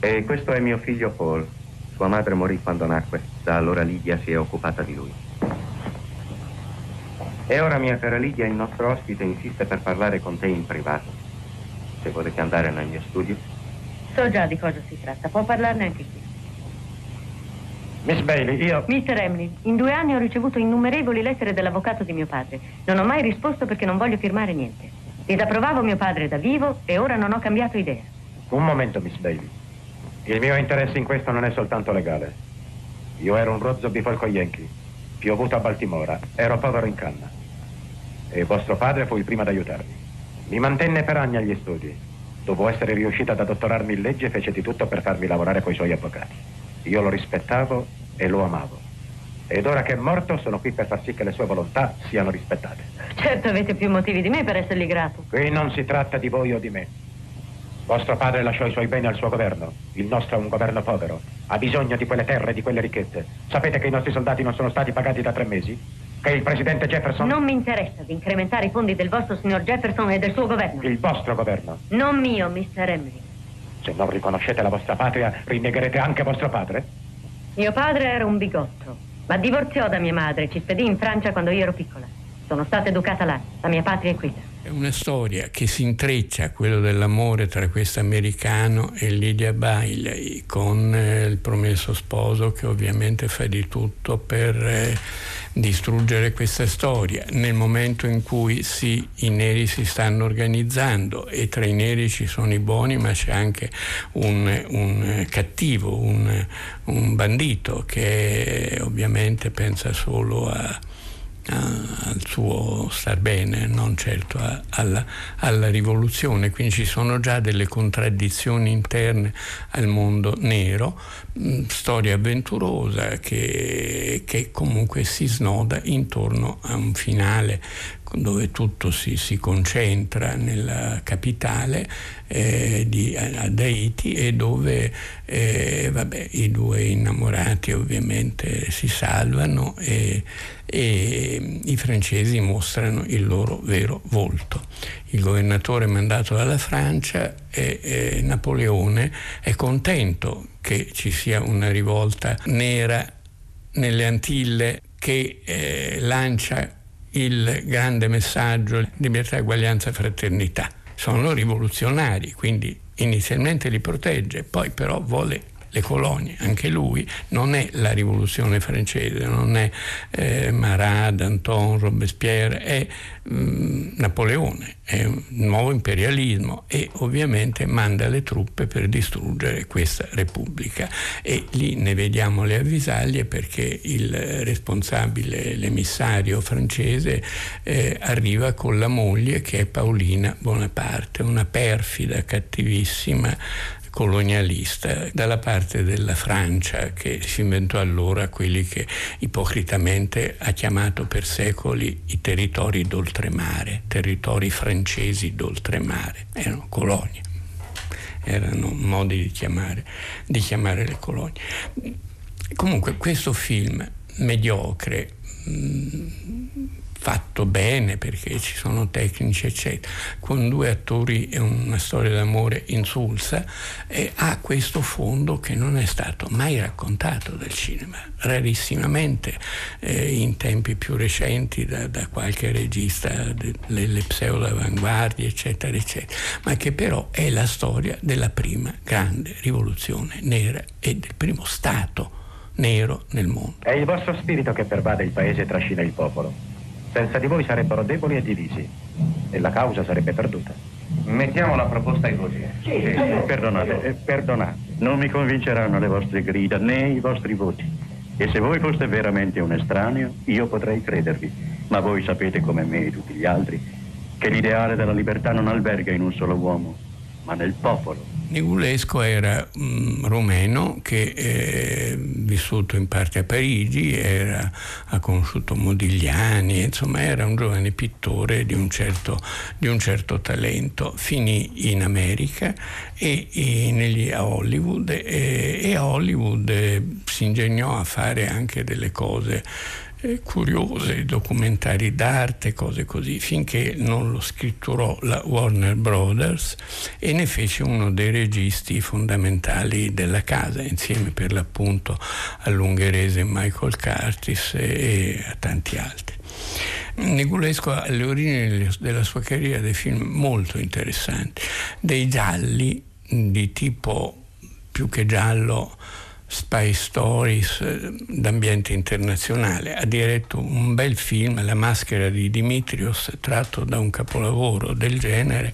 E questo è mio figlio Paul. Sua madre morì quando nacque. Da allora Lydia si è occupata di lui. E ora, mia cara Lydia, il nostro ospite insiste per parlare con te in privato. Se volete andare nel mio studio. So già di cosa si tratta. Può parlarne anche qui. Miss Bailey, io... Mr. Emlyn, in 2 anni ho ricevuto innumerevoli lettere dall'avvocato di mio padre. Non ho mai risposto perché non voglio firmare niente. Disapprovavo mio padre da vivo e ora non ho cambiato idea. Un momento, Miss Bailey. Il mio interesse in questo non è soltanto legale. Io ero un rozzo bifolco Yankee, piovuto a Baltimora, ero povero in canna. E vostro padre fu il primo ad aiutarmi. Mi mantenne per anni agli studi. Dopo essere riuscita ad addottorarmi in legge, fece di tutto per farmi lavorare coi suoi avvocati. Io lo rispettavo e lo amavo. Ed ora che è morto, sono qui per far sì che le sue volontà siano rispettate. Certo, avete più motivi di me per essergli grato. Qui non si tratta di voi o di me. Vostro padre lasciò i suoi beni al suo governo. Il nostro è un governo povero. Ha bisogno di quelle terre e di quelle ricchezze. Sapete che i nostri soldati non sono stati pagati da 3 mesi? Che il presidente Jefferson... Non mi interessa di incrementare i fondi del vostro signor Jefferson e del suo governo. Il vostro governo. Non mio, Mr. Emery. Se non riconoscete la vostra patria, rinnegherete anche vostro padre? Mio padre era un bigotto. Ma divorziò da mia madre e ci spedì in Francia quando io ero piccola. Sono stata educata là, la mia patria è qui. È una storia che si intreccia, quello dell'amore tra questo americano e Lydia Bailey, con il promesso sposo che ovviamente fa di tutto per distruggere questa storia. Nel momento in cui i neri si stanno organizzando, e tra i neri ci sono i buoni ma c'è anche un cattivo, un bandito che ovviamente pensa solo al suo star bene, non certo alla rivoluzione. Quindi ci sono già delle contraddizioni interne al mondo nero, storia avventurosa che comunque si snoda intorno a un finale dove tutto si concentra nella capitale ad Haiti, e dove i due innamorati ovviamente si salvano e i francesi mostrano il loro vero volto. Il governatore mandato dalla Francia, e Napoleone, è contento che ci sia una rivolta nera nelle Antille che lancia il grande messaggio libertà, uguaglianza, fraternità. Sono rivoluzionari, quindi inizialmente li protegge, poi però vuole le colonie, anche lui. Non è la rivoluzione francese, non è Marat, Danton, Robespierre, è Napoleone, è un nuovo imperialismo, e ovviamente manda le truppe per distruggere questa repubblica, e lì ne vediamo le avvisaglie, perché il responsabile, l'emissario francese arriva con la moglie, che è Paolina Bonaparte, una perfida, cattivissima colonialista dalla parte della Francia, che si inventò allora quelli che ipocritamente ha chiamato per secoli i territori d'oltremare, territori francesi d'oltremare. Erano colonie, erano modi di chiamare le colonie. Comunque questo film mediocre, fatto bene perché ci sono tecnici eccetera, con 2 attori e una storia d'amore insulsa, ha questo fondo che non è stato mai raccontato dal cinema, rarissimamente in tempi più recenti da qualche regista delle pseudo avanguardie eccetera eccetera, ma che però è la storia della prima grande rivoluzione nera e del primo stato nero nel mondo. È il vostro spirito che pervade il paese e trascina il popolo. Senza di voi sarebbero deboli e divisi, e la causa sarebbe perduta. Mettiamo la proposta in così. Sì. Perdonate. Non mi convinceranno le vostre grida né i vostri voti. E se voi foste veramente un estraneo, io potrei credervi. Ma voi sapete, come me e tutti gli altri, che l'ideale della libertà non alberga in un solo uomo, ma nel popolo. Negulesco era romeno che vissuto in parte a Parigi, ha conosciuto Modigliani, insomma era un giovane pittore di un certo talento. Finì in America a Hollywood, e a Hollywood si ingegnò a fare anche delle cose curiose, documentari d'arte, cose così, finché non lo scritturò la Warner Brothers e ne fece uno dei registi fondamentali della casa, insieme per l'appunto all'ungherese Michael Curtis e a tanti altri. Negulesco ha le origini della sua carriera dei film molto interessanti, dei gialli di tipo più che giallo, spy stories d'ambiente internazionale. Ha diretto un bel film, La maschera di Dimitrios, tratto da un capolavoro del genere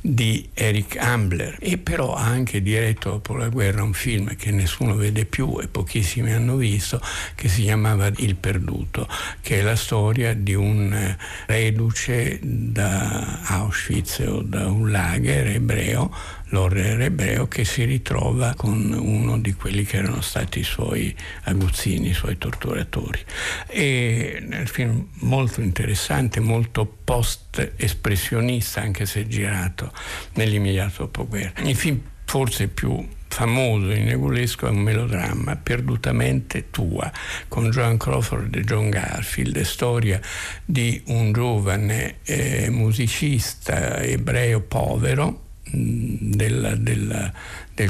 di Eric Ambler, e però ha anche diretto dopo la guerra un film che nessuno vede più e pochissimi hanno visto, che si chiamava Il perduto, che è la storia di un reduce da Auschwitz o da un lager ebreo l'orrere ebreo, che si ritrova con uno di quelli che erano stati i suoi aguzzini, i suoi torturatori. E nel film molto interessante, molto post-espressionista, anche se girato nell'immediato dopoguerra. Il film forse più famoso in Negulesco è un melodramma, Perdutamente tua, con Joan Crawford e John Garfield. È storia di un giovane musicista ebreo povero del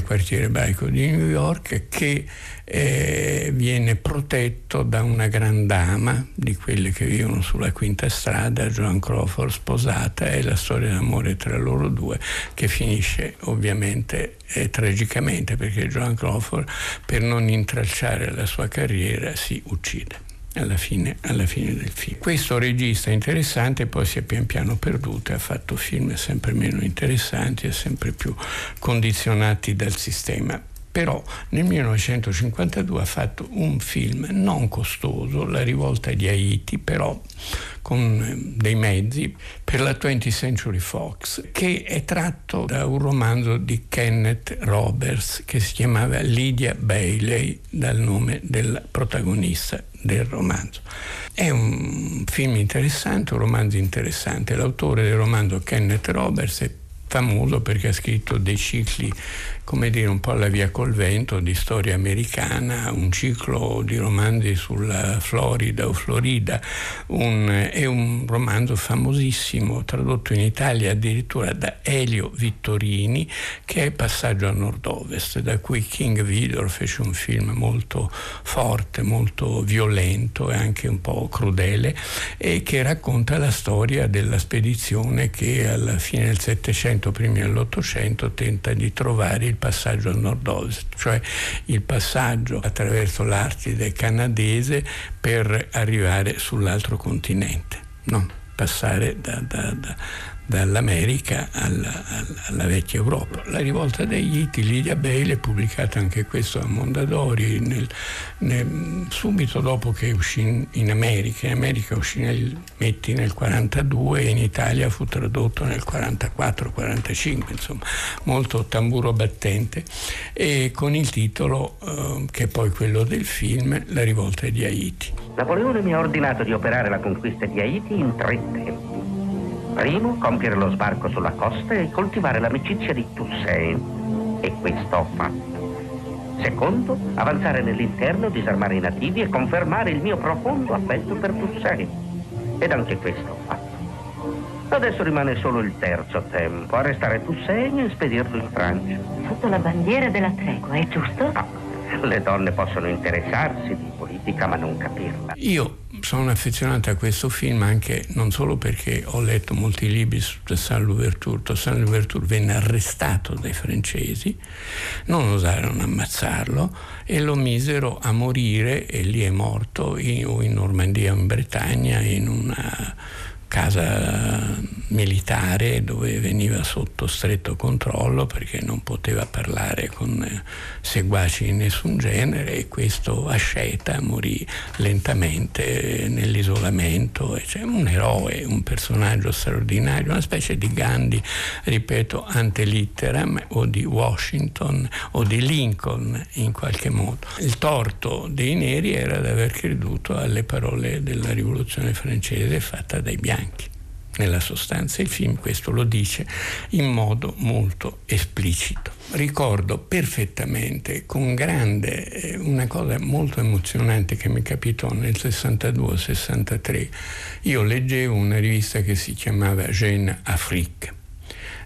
quartiere ebraico di New York, che viene protetto da una gran dama, di quelle che vivono sulla Quinta Strada, Joan Crawford sposata. È la storia d'amore tra loro due, che finisce ovviamente tragicamente, perché Joan Crawford, per non intralciare la sua carriera, si uccide alla fine del film. Questo regista interessante poi si è pian piano perduto e ha fatto film sempre meno interessanti e sempre più condizionati dal sistema. Però nel 1952 ha fatto un film non costoso, La rivolta di Haiti, però con dei mezzi, per la 20th Century Fox, che è tratto da un romanzo di Kenneth Roberts che si chiamava Lydia Bailey, dal nome della protagonista del romanzo. È un film interessante, un romanzo interessante. L'autore del romanzo, Kenneth Roberts, è famoso perché ha scritto dei cicli, come dire, un po' alla Via col vento, di storia americana, un ciclo di romanzi sulla Florida o Florida, è un romanzo famosissimo, tradotto in Italia addirittura da Elio Vittorini, che è Passaggio a Nord-Ovest, da cui King Vidor fece un film molto forte, molto violento e anche un po' crudele, e che racconta la storia della spedizione che alla fine del Settecento, primi dell'Ottocento, tenta di trovare il passaggio al nord-ovest, cioè il passaggio attraverso l'Artide canadese per arrivare sull'altro continente, no? Passare dall'America alla vecchia Europa. La rivolta degli Iti, Lydia Bailey, pubblicata anche questo a Mondadori subito dopo che uscì in America. In America uscì Metti nel 1942 e in Italia fu tradotto nel 1944-1945, insomma molto tamburo battente, e con il titolo che è poi quello del film, La rivolta di Haiti. Napoleone mi ha ordinato di operare la conquista di Haiti in 3 tempi. Primo, compiere lo sbarco sulla costa e coltivare l'amicizia di Toussaint, e questo ho fatto. Secondo, avanzare nell'interno, disarmare i nativi e confermare il mio profondo affetto per Toussaint, ed anche questo ho fatto. Adesso rimane solo il terzo tempo, arrestare Toussaint e spedirlo in Francia. Sotto la bandiera della tregua, è giusto? Ah, le donne possono interessarsi di politica ma non capirla. Io sono affezionato a questo film anche non solo perché ho letto molti libri su Toussaint Louverture. Toussaint Louverture venne arrestato dai francesi, non osarono ammazzarlo e lo misero a morire, e lì è morto in Normandia o in Bretagna, in una casa militare dove veniva sotto stretto controllo perché non poteva parlare con seguaci di nessun genere, e questo asceta morì lentamente nell'isolamento. Cioè, un eroe, un personaggio straordinario, una specie di Gandhi, ripeto, ante litteram, o di Washington o di Lincoln in qualche modo. Il torto dei neri era di aver creduto alle parole della rivoluzione francese fatta dai bianchi. Nella sostanza il film questo lo dice in modo molto esplicito. Ricordo perfettamente con grande una cosa molto emozionante che mi capitò nel 62-63. Io leggevo una rivista che si chiamava Jeune Afrique,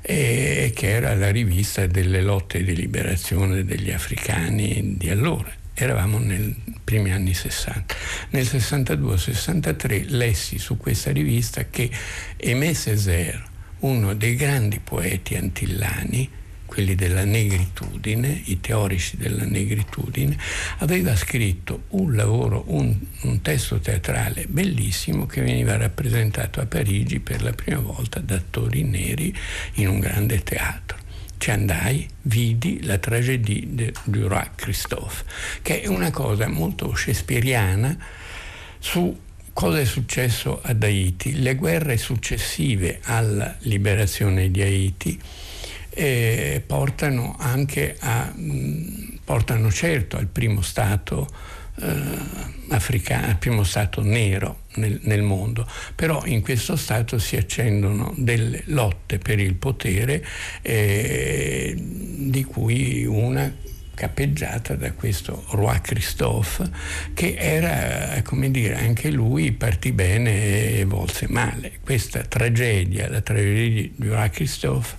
e che era la rivista delle lotte di liberazione degli africani di allora. Eravamo nei primi anni 60. Nel 62-63 lessi su questa rivista che Aimé Césaire, uno dei grandi poeti antillani, quelli della negritudine, i teorici della negritudine, aveva scritto un lavoro, un testo teatrale bellissimo che veniva rappresentato a Parigi per la prima volta da attori neri in un grande teatro. Ci andai, vidi la Tragédie de Duroy Christophe, che è una cosa molto shakespeariana su cosa è successo ad Haiti. Le guerre successive alla liberazione di Haiti e portano anche a, portano certo al primo stato africano, al primo stato nero nel mondo, però in questo stato si accendono delle lotte per il potere, di cui una capeggiata da questo Roi Christophe, che era, come dire, anche lui partì bene e volse male. Questa tragedia, la tragedia di Roi Christophe,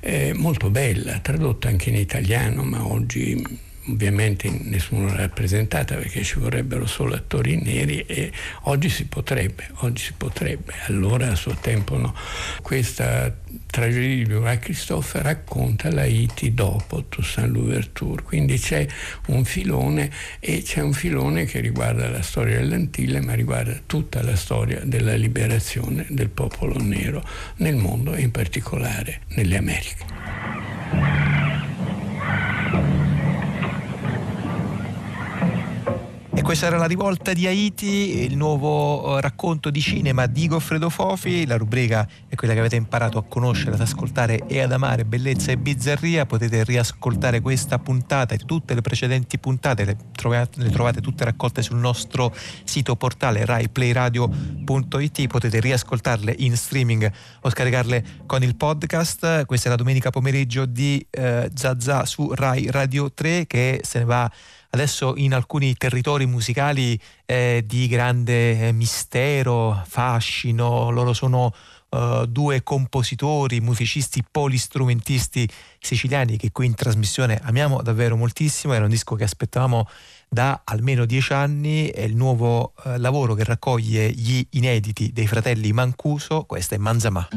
è molto bella, tradotta anche in italiano, ma oggi ovviamente nessuno l'ha rappresentata perché ci vorrebbero solo attori neri, e oggi si potrebbe, allora a suo tempo no. Questa tragedia di Roi Christophe racconta l'Haiti dopo Toussaint Louverture, quindi c'è un filone, e c'è un filone che riguarda la storia delle Antille, ma riguarda tutta la storia della liberazione del popolo nero nel mondo e in particolare nelle Americhe. Questa era la rivolta di Haiti, il nuovo racconto di cinema di Goffredo Fofi. La rubrica è quella che avete imparato a conoscere, ad ascoltare e ad amare, Bellezza e Bizzarria. Potete riascoltare questa puntata e tutte le precedenti puntate, le trovate tutte raccolte sul nostro sito portale raiplayradio.it. Potete riascoltarle in streaming o scaricarle con il podcast. Questa è la domenica pomeriggio di Zazà su Rai Radio 3, che se ne va adesso in alcuni territori musicali di grande mistero, fascino. Loro sono due compositori, musicisti, polistrumentisti siciliani che qui in trasmissione amiamo davvero moltissimo. Era un disco che aspettavamo da almeno 10 anni, è il nuovo lavoro che raccoglie gli inediti dei fratelli Mancuso. Questa è Manzamà.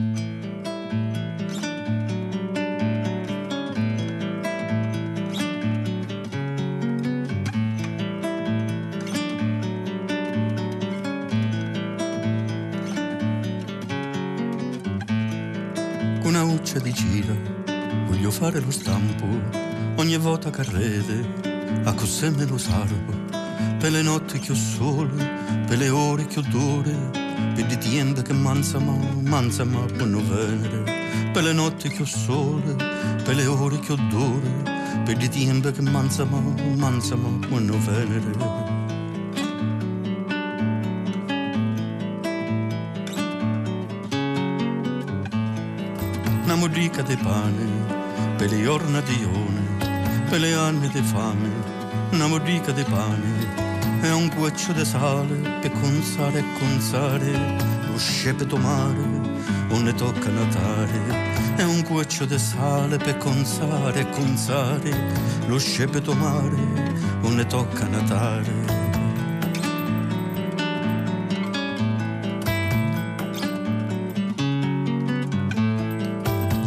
Una uccia di gira, voglio fare lo stampo, ogni volta che rede, a cos'è me lo salvo, per le notti che ho sole, per le ore che ho d'ore, per le tiende che manzama buono venere, per le notti che ho sole, per le ore che ho d'ore, per le tiende che manzama buono venere. Una morrica di pane, per le orna di ione, per le anni di fame, una morrica di pane, e un guaccio di sale, per consare, lo scepeto mare, o ne tocca natare, e un guaccio di sale, per consare, lo scepeto mare, o ne tocca natare.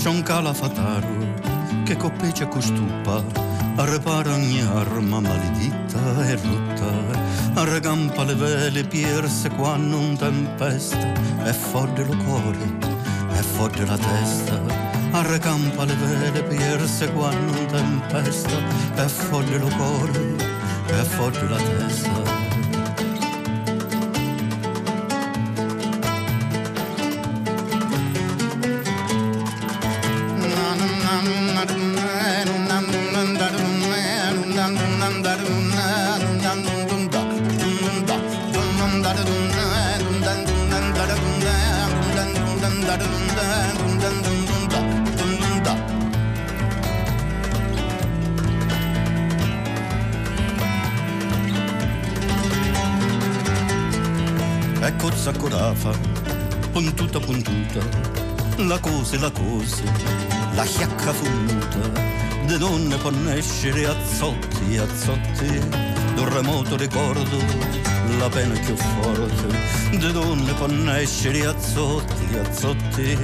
C'è un calafataro che copece costuppa, arrepara ogni arma maledetta e rotta, arrecampa le vele pierse quando un tempesta, e fodde lo cuore, e fodde la testa, arrecampa le vele pierse quando un tempesta, e fodde lo cuore, e fodde la testa. Puntuta, la cosa, la chiacca funnuta, de donne può nascere azzotti, d'un remoto ricordo, la pena più forte, de donne può nascere azzotti,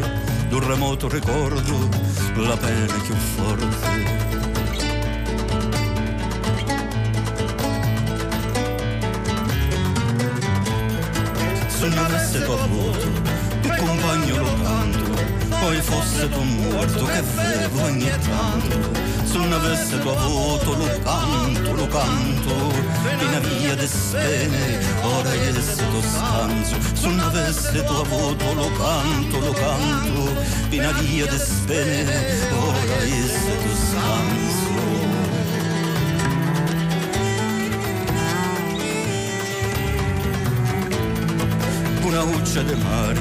d'un remoto ricordo, la pena più forte. Se non avesse tua foto, compagno lo canto, poi fosse tu morto che bevo ogni tanto, se non avesse tuo voto lo canto, vina via di spene, ora che lo scanso, se non avesse tuo voto lo canto, pinaria de spene, ora esse tu scanso. Una uccia de mare,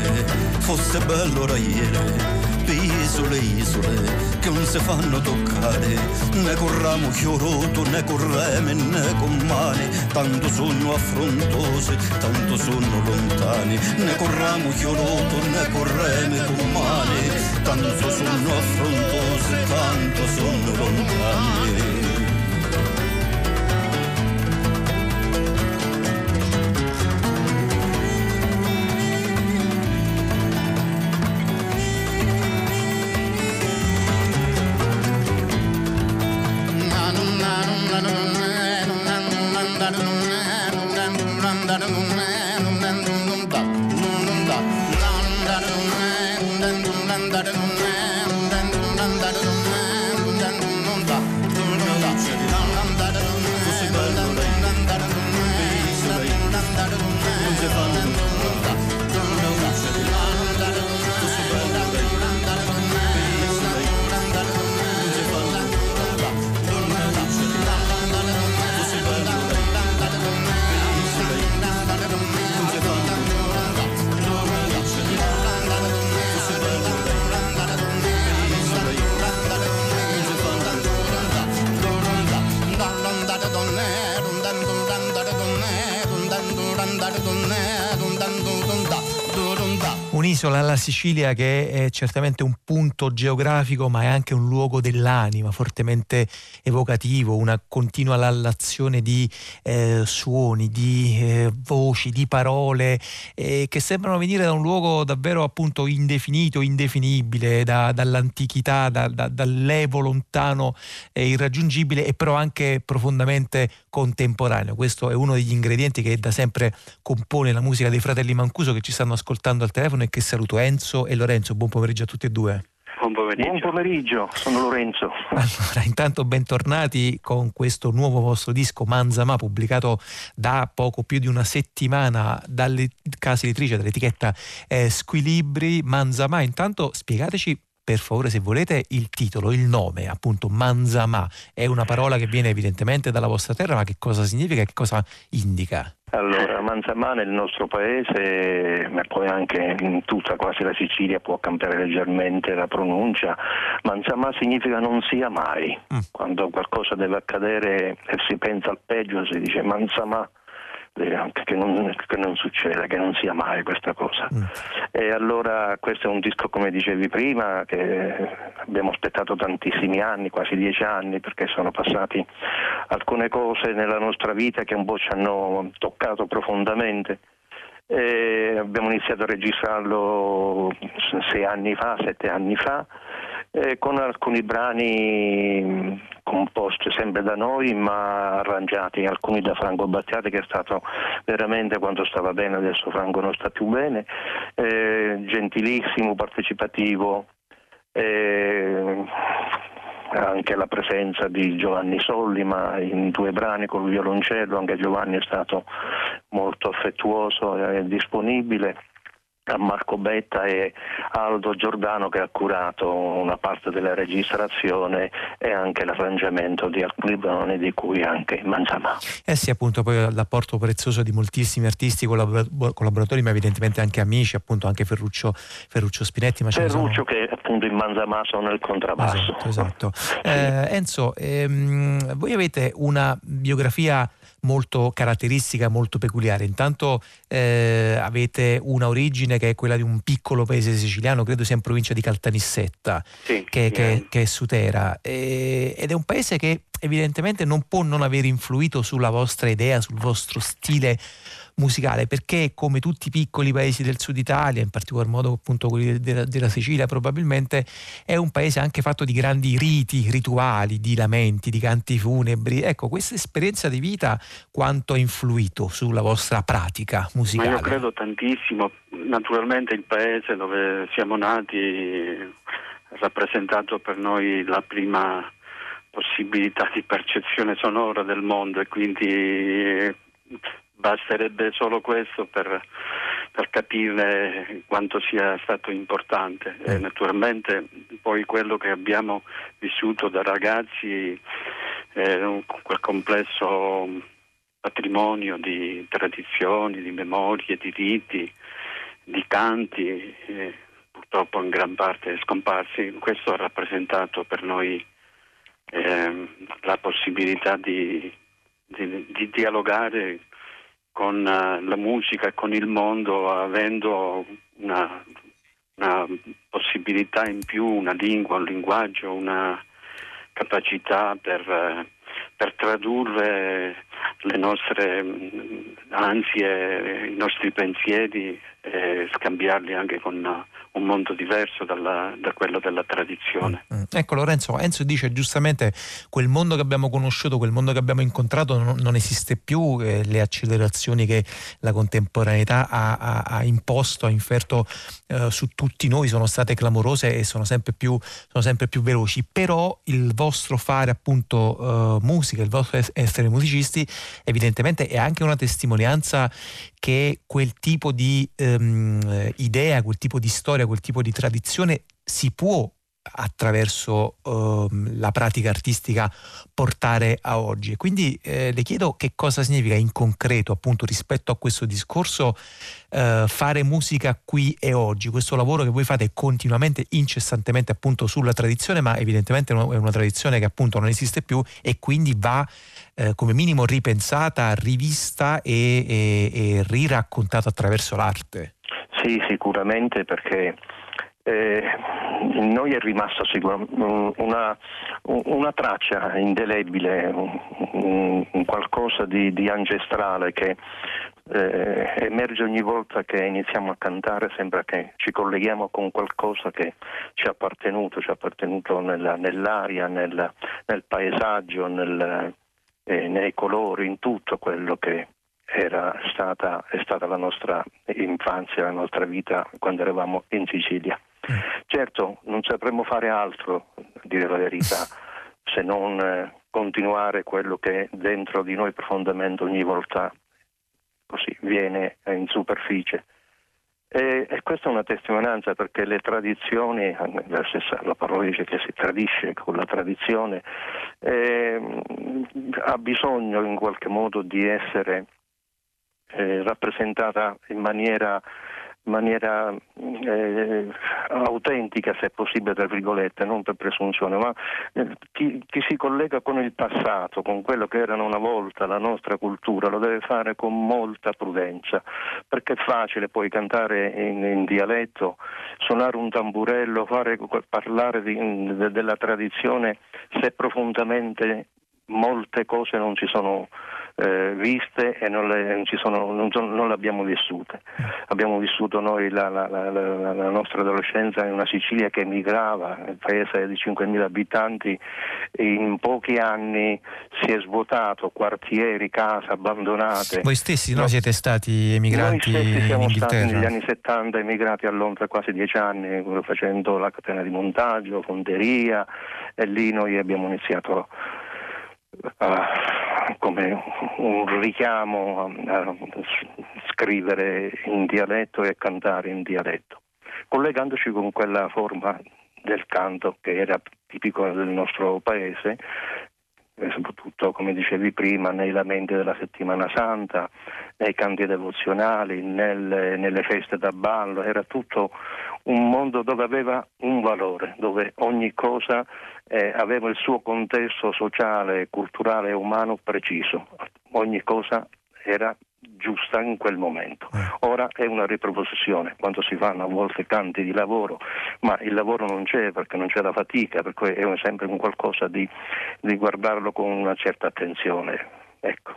fosse bello raiere, isole, isole che non si fanno toccare, né con ramo chioroto, né con reme, né con mani, tanto sono affrontose, tanto sono lontani, né con ramo chioroto, né con reme, con mani, tanto sono affrontose, tanto sono lontani. Un'isola alla Sicilia che è certamente un punto geografico, ma è anche un luogo dell'anima fortemente evocativo, una continua lallazione di suoni, di voci, di parole che sembrano venire da un luogo davvero appunto indefinito, indefinibile, dall'antichità, dall'evo lontano e irraggiungibile, e però anche profondamente contemporaneo. Questo è uno degli ingredienti che da sempre compone la musica dei fratelli Mancuso, che ci stanno ascoltando al telefono e che saluto. Enzo e Lorenzo, buon pomeriggio a tutti e due. Buon pomeriggio, sono Lorenzo. Allora, intanto bentornati con questo nuovo vostro disco Manzamà, pubblicato da poco più di una settimana dalle case editrici, dall'etichetta Squilibri. Manzamà, intanto spiegateci per favore, se volete, il titolo, il nome, appunto Manzamà. È una parola che viene evidentemente dalla vostra terra, ma che cosa significa e che cosa indica? Allora, Manzamà nel nostro paese, ma poi anche in tutta quasi la Sicilia, può cambiare leggermente la pronuncia. Manzamà significa non sia mai. Quando qualcosa deve accadere e si pensa al peggio, si dice Manzamà, che non succeda, che non sia mai questa cosa. E allora questo è un disco, come dicevi prima, che abbiamo aspettato tantissimi anni, quasi 10 anni, perché sono passati alcune cose nella nostra vita che un po' ci hanno toccato profondamente. E abbiamo iniziato a registrarlo 7 anni fa, con alcuni brani composti sempre da noi, ma arrangiati alcuni da Franco Battiati, che è stato veramente, quando stava bene, adesso Franco non sta più bene, gentilissimo, partecipativo, anche la presenza di Giovanni Sollima in 2 brani col violoncello. Anche Giovanni è stato molto affettuoso e disponibile. A Marco Betta e Aldo Giordano, che ha curato una parte della registrazione e anche l'arrangiamento di alcuni brani, di cui anche Manzamà. Sì, appunto, poi l'apporto prezioso di moltissimi artisti, collaboratori, ma evidentemente anche amici, appunto anche Ferruccio Spinetti. Ma Ferruccio, che appunto in Manzamà sono il contrabbasso. Esatto. Enzo, voi avete una biografia molto caratteristica, molto peculiare. Intanto avete una origine che è quella di un piccolo paese siciliano, credo sia in provincia di Caltanissetta, che è Sutera, ed è un paese che evidentemente non può non aver influito sulla vostra idea, sul vostro stile musicale, perché come tutti i piccoli paesi del sud Italia, in particolar modo appunto quelli della Sicilia probabilmente, è un paese anche fatto di grandi riti, rituali, di lamenti, di canti funebri. Ecco, questa esperienza di vita quanto ha influito sulla vostra pratica musicale? Ma io credo tantissimo. Naturalmente il paese dove siamo nati ha rappresentato per noi la prima possibilità di percezione sonora del mondo, e quindi Basterebbe solo questo per capirne quanto sia stato importante. E naturalmente poi quello che abbiamo vissuto da ragazzi, quel complesso patrimonio di tradizioni, di memorie, di riti, di canti, purtroppo in gran parte scomparsi, questo ha rappresentato per noi la possibilità di dialogare con la musica e con il mondo, avendo una possibilità in più, una lingua, un linguaggio, una capacità per tradurre le nostre ansie, i nostri pensieri e scambiarli anche con un mondo diverso da quello della tradizione. Ecco Lorenzo, Enzo dice giustamente quel mondo che abbiamo conosciuto, quel mondo che abbiamo incontrato non esiste più, le accelerazioni che la contemporaneità ha imposto, ha inferto su tutti noi sono state clamorose e sono sempre più veloci, però il vostro fare appunto musica, il vostro essere musicisti evidentemente è anche una testimonianza che quel tipo di idea, quel tipo di storia, quel tipo di tradizione si può attraverso la pratica artistica portare a oggi. E quindi le chiedo che cosa significa in concreto, appunto, rispetto a questo discorso, fare musica qui e oggi, questo lavoro che voi fate continuamente, incessantemente appunto sulla tradizione, ma evidentemente è una tradizione che appunto non esiste più e quindi va come minimo ripensata, rivista e riraccontata attraverso l'arte. Sì, sicuramente, perché in noi è rimasta una traccia indelebile, un qualcosa di ancestrale che emerge ogni volta che iniziamo a cantare, sembra che ci colleghiamo con qualcosa che ci è appartenuto nell'aria, nel paesaggio, nei colori, in tutto quello che è stata la nostra infanzia, la nostra vita quando eravamo in Sicilia. Certo, non sapremmo fare altro, a dire la verità, se non continuare quello che dentro di noi profondamente ogni volta così viene in superficie. E questa è una testimonianza, perché le tradizioni, la parola dice che si tradisce con la tradizione, ha bisogno in qualche modo di essere rappresentata in maniera autentica, se possibile, tra virgolette, non per presunzione, ma chi si collega con il passato, con quello che era una volta la nostra cultura, lo deve fare con molta prudenza, perché è facile poi cantare in dialetto, suonare un tamburello, parlare della tradizione, se profondamente molte cose non ci sono viste e non le abbiamo vissute. Abbiamo vissuto noi la nostra adolescenza in una Sicilia che migrava, il paese di 5.000 abitanti, in pochi anni si è svuotato, quartieri, case abbandonate. Voi stessi siete stati emigranti in Inghilterra? Noi stessi siamo stati negli anni 70 emigrati a Londra quasi 10 anni, facendo la catena di montaggio, fonderia, e lì noi abbiamo iniziato come un richiamo a scrivere in dialetto e a cantare in dialetto, collegandoci con quella forma del canto che era tipico del nostro paese, soprattutto, come dicevi prima, nei lamenti della Settimana Santa, nei canti devozionali, nelle feste da ballo. Era tutto un mondo dove aveva un valore, dove ogni cosa aveva il suo contesto sociale, culturale e umano preciso. Ogni cosa era giusta in quel momento. Ora è una riproposizione, quando si fanno a volte canti di lavoro, ma il lavoro non c'è, perché non c'è la fatica, perché è sempre un qualcosa di guardarlo con una certa attenzione. Ecco.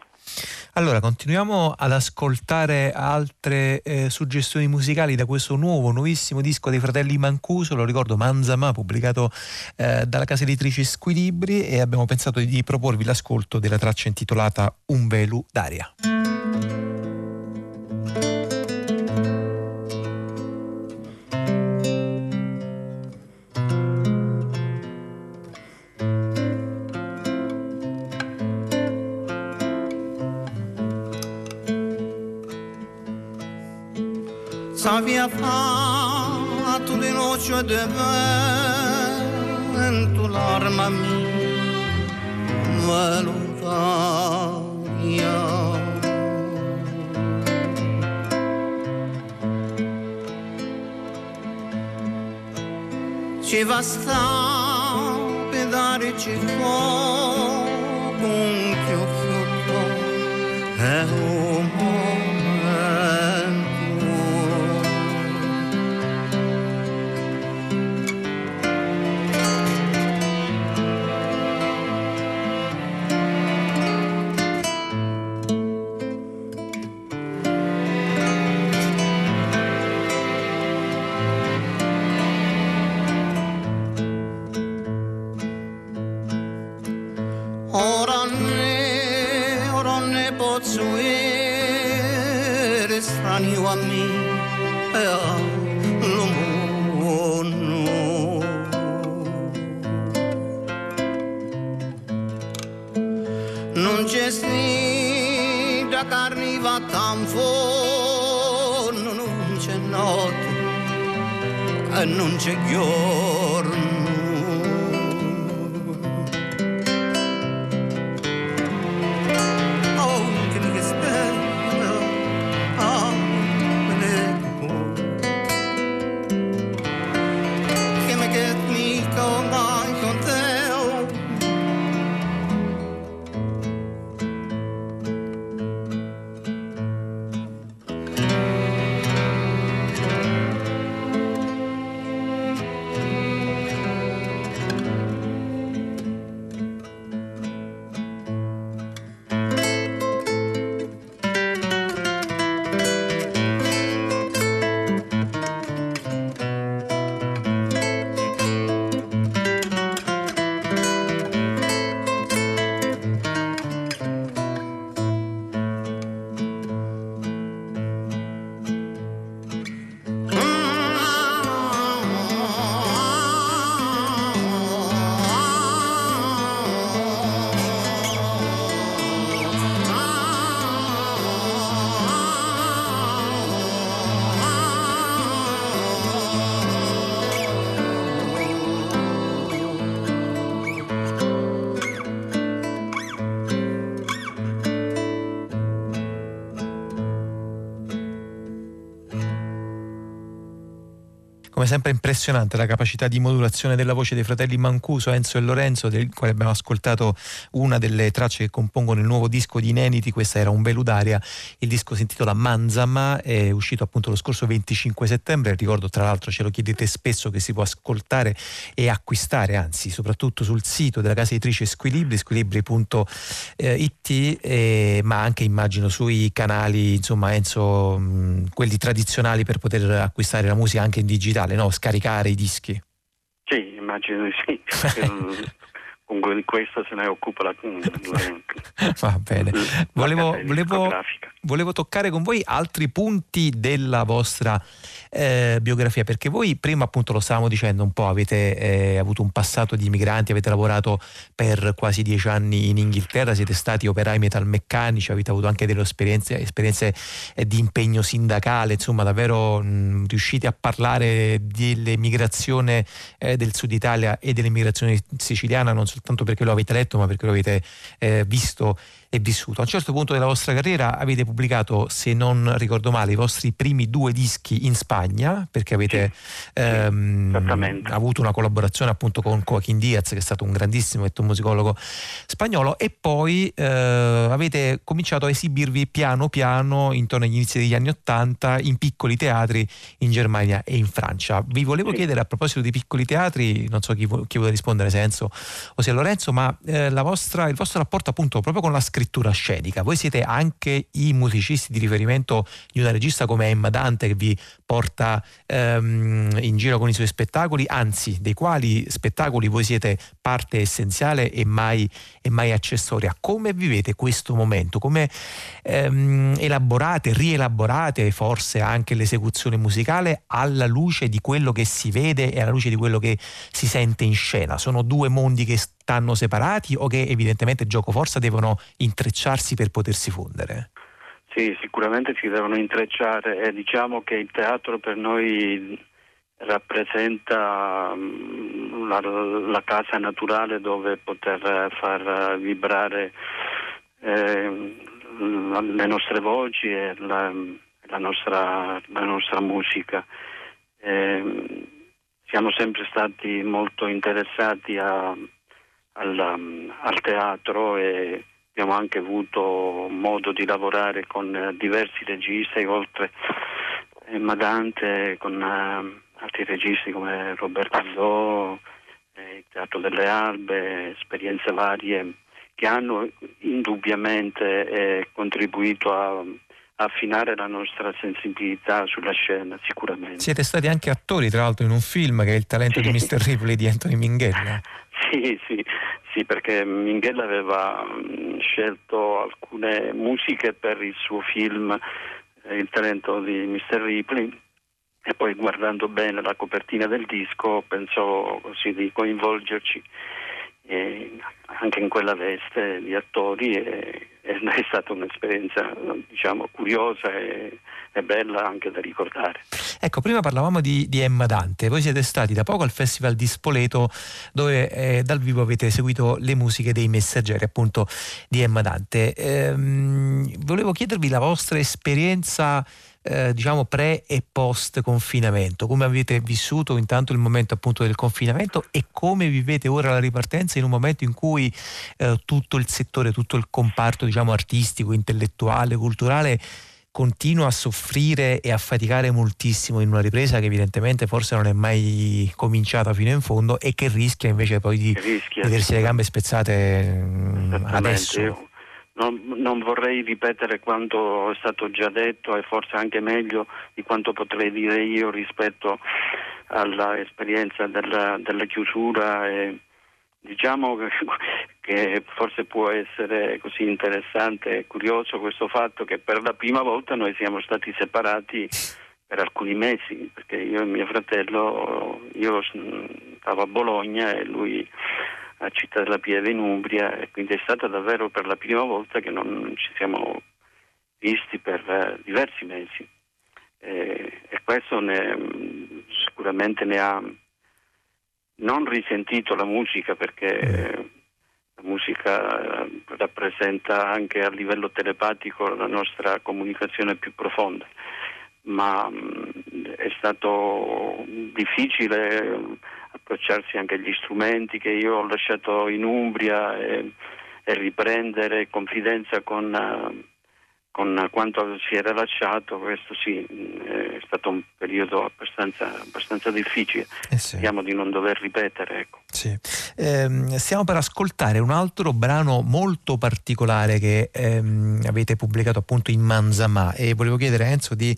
Allora, continuiamo ad ascoltare altre suggestioni musicali da questo nuovissimo disco dei fratelli Mancuso, lo ricordo, Manzama, pubblicato dalla casa editrice Squilibri, e abbiamo pensato di proporvi l'ascolto della traccia intitolata Un velu d'aria. s'en vient franc d'une noche de vin en tu larme a mí me lo daría. Ci basta darci fuoco un fiocco è un non c'è giorno, oh, che mi spero, oh, che mi che mi mai con te. Sempre impressionante la capacità di modulazione della voce dei fratelli Mancuso, Enzo e Lorenzo, del quale abbiamo ascoltato una delle tracce che compongono il nuovo disco di Inediti. Questa era Un Veludaria, il disco si intitola Manzama, è uscito appunto lo scorso 25 settembre. Ricordo tra l'altro, ce lo chiedete spesso, che si può ascoltare e acquistare, anzi soprattutto sul sito della casa editrice Squilibri, squilibri.it, ma anche immagino sui canali, insomma Enzo, quelli tradizionali per poter acquistare la musica anche in digitale, no? Scaricare i dischi. Sì, immagino di sì. Comunque di questo se ne occupa la Va bene. Volevo toccare con voi altri punti della vostra biografia, perché voi prima appunto lo stavamo dicendo un po', avete avuto un passato di migranti, avete lavorato per quasi 10 anni in Inghilterra, siete stati operai metalmeccanici, avete avuto anche delle esperienze di impegno sindacale, insomma davvero riuscite a parlare dell'emigrazione del Sud Italia e dell'emigrazione siciliana, non soltanto perché lo avete letto ma perché lo avete visto e vissuto. A un certo punto della vostra carriera avete pubblicato, se non ricordo male, i vostri primi 2 dischi in Spagna, perché avete avuto una collaborazione appunto con Joaquín Díaz, che è stato un grandissimo etnomusicologo spagnolo, e poi avete cominciato a esibirvi piano piano intorno agli inizi degli anni '80 in piccoli teatri in Germania e in Francia. Vi volevo chiedere, a proposito di piccoli teatri, non so chi vuole rispondere, se Enzo o se Lorenzo, ma il vostro rapporto appunto proprio con la scrittura scenica. Voi siete anche i musicisti di riferimento di una regista come Emma Dante, che vi porta in giro con i suoi spettacoli, anzi dei quali spettacoli voi siete parte essenziale e mai accessoria. Come vivete questo momento? Come elaborate, rielaborate forse anche l'esecuzione musicale alla luce di quello che si vede e alla luce di quello che si sente in scena? Sono 2 mondi che stanno separati o che evidentemente giocoforza devono intrecciarsi per potersi fondere? Sì, sicuramente si devono intrecciare e diciamo che il teatro per noi rappresenta la casa naturale dove poter far vibrare le nostre voci e la nostra musica. Siamo sempre stati molto interessati al teatro e abbiamo anche avuto modo di lavorare con diversi registi, oltre a Dante, con altri registi come Roberto Zò, il Teatro delle Albe, esperienze varie che hanno indubbiamente contribuito a affinare la nostra sensibilità sulla scena, sicuramente. Siete stati anche attori, tra l'altro, in un film che è Il talento di Mr. Ripley di Anthony Minghella. Sì, perché Minghella aveva scelto alcune musiche per il suo film Il talento di Mr. Ripley e poi, guardando bene la copertina del disco, pensò così di coinvolgerci anche in quella veste di attori ed è stata un'esperienza, diciamo, curiosa e bella anche da ricordare. Ecco, prima parlavamo di Emma Dante. Voi siete stati da poco al Festival di Spoleto, dove dal vivo avete eseguito le musiche dei Messaggeri, appunto, di Emma Dante. Volevo chiedervi la vostra esperienza diciamo pre e post confinamento, come avete vissuto intanto il momento, appunto, del confinamento e come vivete ora la ripartenza in un momento in cui tutto il settore, tutto il comparto, diciamo, artistico, intellettuale, culturale continua a soffrire e a faticare moltissimo in una ripresa che evidentemente forse non è mai cominciata fino in fondo e che rischia invece poi di vedersi le gambe spezzate adesso. Non vorrei ripetere quanto è stato già detto e forse anche meglio di quanto potrei dire io rispetto all'esperienza della chiusura. E diciamo che forse può essere così interessante e curioso questo fatto che per la prima volta noi siamo stati separati per alcuni mesi, perché io e mio fratello, io stavo a Bologna e lui a Città della Pieve in Umbria, e quindi è stata davvero per la prima volta che non ci siamo visti per diversi mesi e questo sicuramente ne ha non risentito la musica, perché la musica rappresenta anche a livello telepatico la nostra comunicazione più profonda, ma è stato difficile approcciarsi anche agli strumenti che io ho lasciato in Umbria e riprendere confidenza con quanto si era lasciato. Questo sì, è stato un periodo abbastanza difficile, speriamo di non dover ripetere, ecco. Sì. Stiamo per ascoltare un altro brano molto particolare che avete pubblicato, appunto, in Manzamà, e volevo chiedere a Enzo di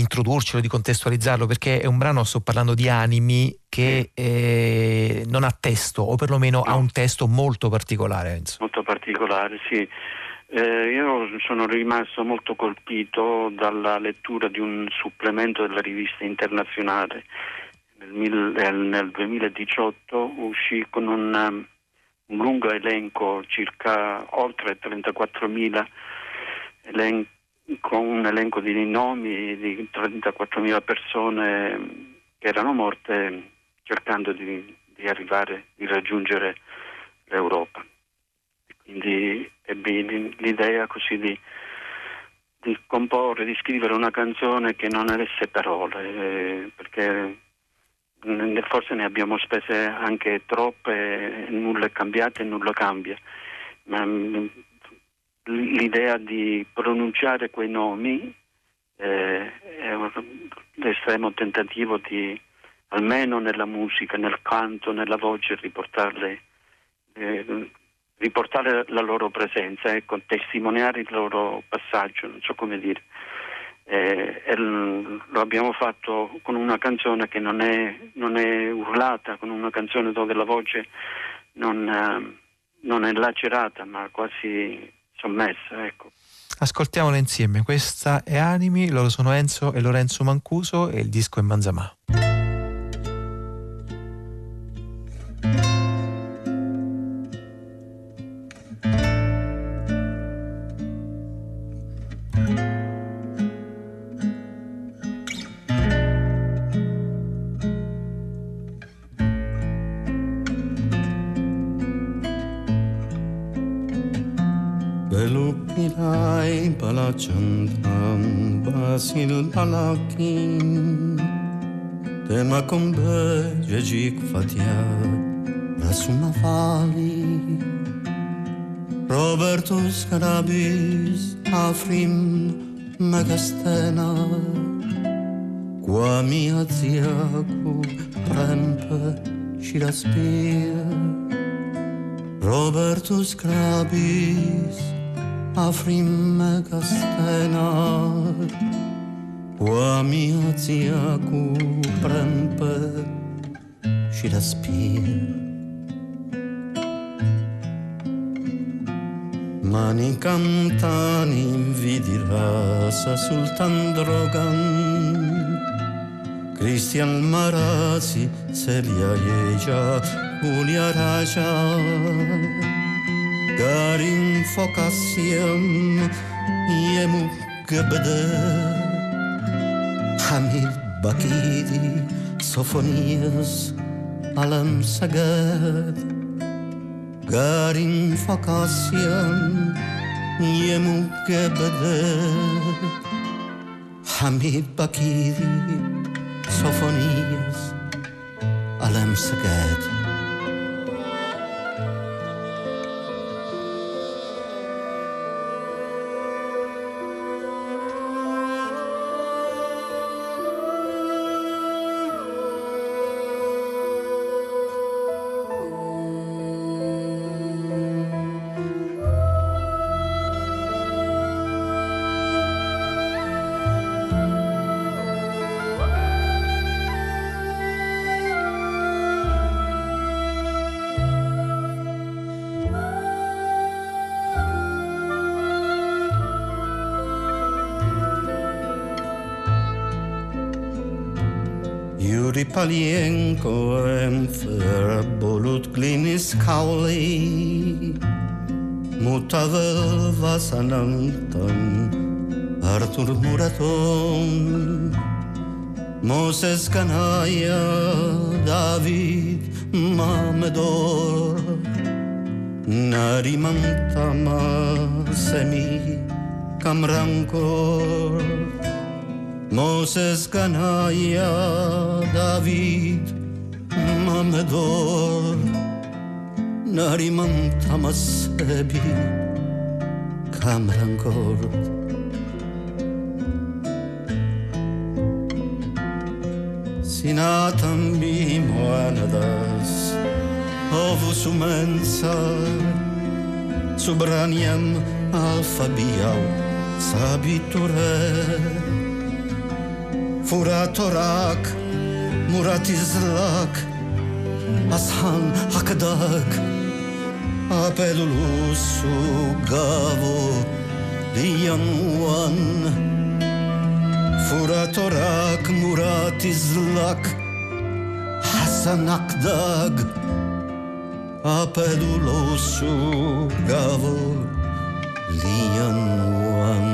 introdurcelo, di contestualizzarlo, perché è un brano, sto parlando di Animi, che non ha testo, o perlomeno ha un testo molto particolare, Enzo. Molto particolare, sì. Io sono rimasto molto colpito dalla lettura di un supplemento della rivista internazionale. Nel 2018 uscì con un lungo elenco, circa oltre 34.000 elenchi, con un elenco di nomi di 34.000 persone che erano morte cercando di arrivare, di raggiungere l'Europa. Quindi ebbi l'idea così di comporre, di scrivere una canzone che non avesse parole, perché forse ne abbiamo spese anche troppe, nulla è cambiato e nulla cambia. Ma l'idea di pronunciare quei nomi è l'estremo tentativo di, almeno nella musica, nel canto, nella voce, riportare la loro presenza, ecco, testimoniare il loro passaggio, non so come dire. Lo abbiamo fatto con una canzone che non è urlata, con una canzone dove la voce non è lacerata, ma quasi sommessa, ecco. Ascoltiamola insieme. Questa è Animi, loro sono Enzo e Lorenzo Mancuso e il disco è Manzamà. Washington, Basilakin, Temacombe, Jejik Fatia, Nasuma Fali, Robertus Carabis, Afrim, Megastena, Kwami Aziaku, Prempe, Shiraspia, Robertus Carabis. Afrim Castena, Uamia zia cuprempe, și respir. Mani cantani invidira sa sultan drogan, Cristian Marazi, Celia Ieja, Julia Raja, Garim Focassiam Yemu Gebede Hamid Bakidi Sophonias Alam Sagad Garim Focassiam Yemu Gebede Hamid Bakidi Sophonias Alam Sagad. Palienko and Ferbolut Glinis Cowley Mutavel Vasananton Arthur Muraton Moses Canaya David Mamedor Narimantama Semi Camrancor Moses Canaya, David, Mamedor, Nariman Tamasebi, Kamrankor. Sinatam bimoanadas, ovusumensa, Subraniam alfabiau, sabiture. Furatorak, Muratizlak, Ashan Hakadak, Apelulusu Gavo, Lianuan. Furatorak, Muratizlak, Hasan Akdag, Apelulusu Gavo, Lianuan.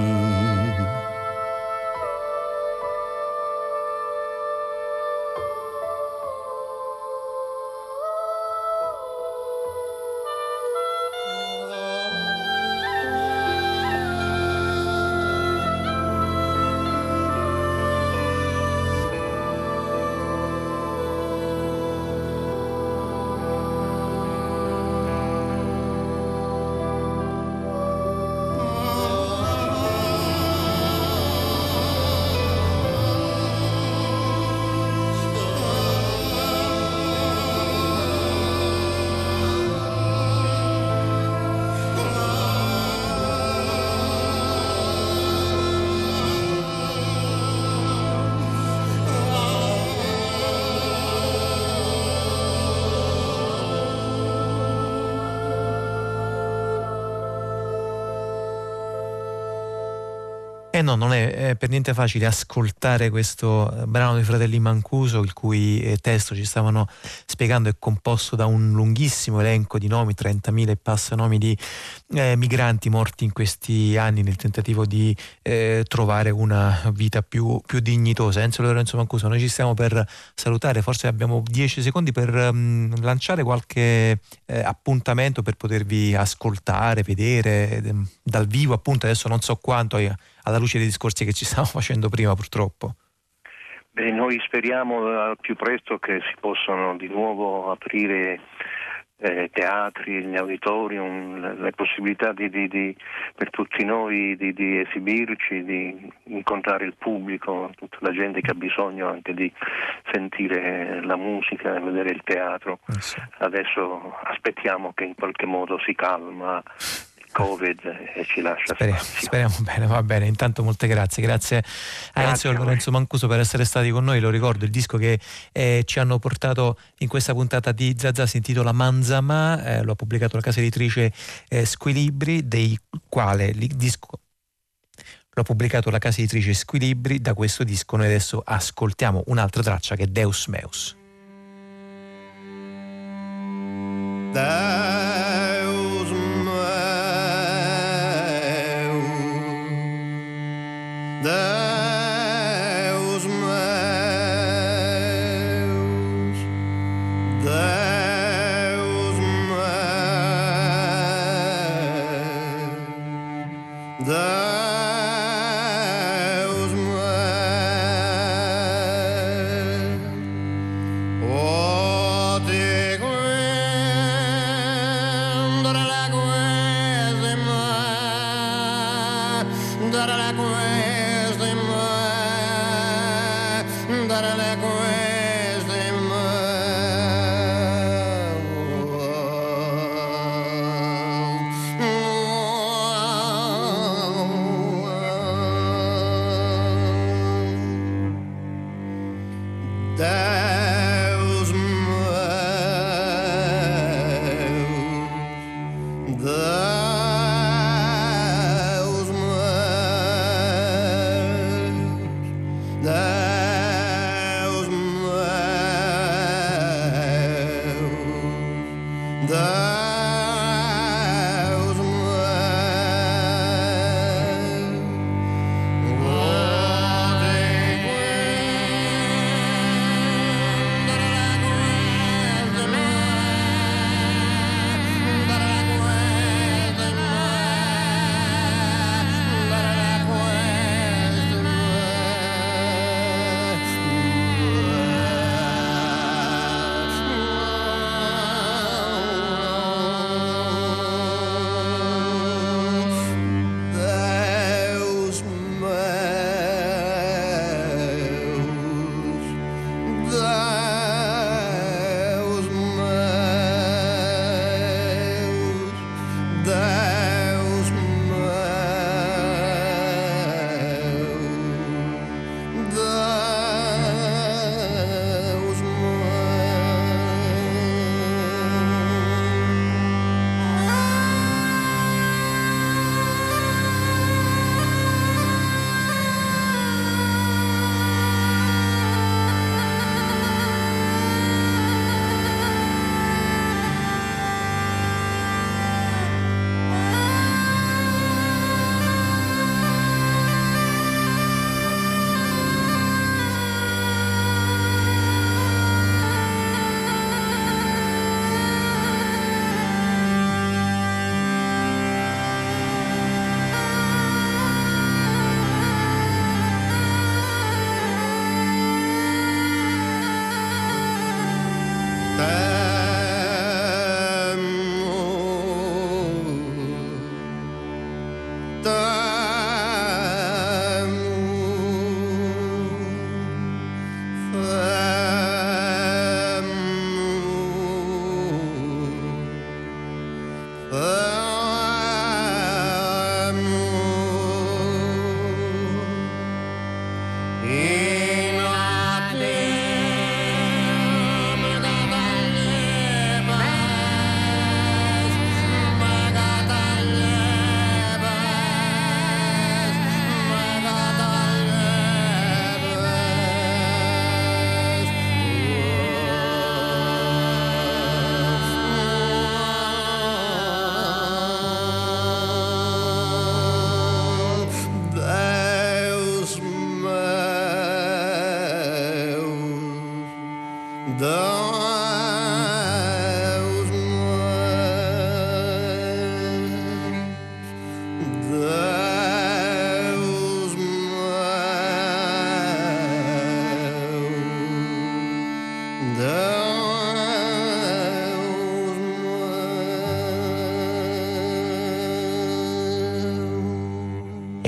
no, non è per niente facile ascoltare questo brano dei Fratelli Mancuso, il cui testo ci stavano spiegando è composto da un lunghissimo elenco di nomi, 30.000 e passa nomi di migranti morti in questi anni nel tentativo di trovare una vita più dignitosa. Enzo Lorenzo Mancuso, noi ci stiamo per salutare, forse abbiamo 10 secondi per lanciare qualche appuntamento per potervi ascoltare, vedere dal vivo, appunto. Adesso non so quanto, alla luce dei discorsi che ci stavamo facendo prima, purtroppo. Beh, noi speriamo al più presto che si possano di nuovo aprire teatri, gli auditorium, le possibilità per tutti noi di esibirci, di incontrare il pubblico, tutta la gente che ha bisogno anche di sentire la musica e vedere il teatro. Adesso aspettiamo che in qualche modo si calma Covid e ci lascia speriamo bene, va bene. Intanto molte grazie a Enzo Lorenzo Mancuso per essere stati con noi. Lo ricordo, il disco che ci hanno portato in questa puntata di Zazà si intitola Manzama, lo ha pubblicato la casa editrice Squilibri. Da questo disco noi adesso ascoltiamo un'altra traccia che è Deus Meus.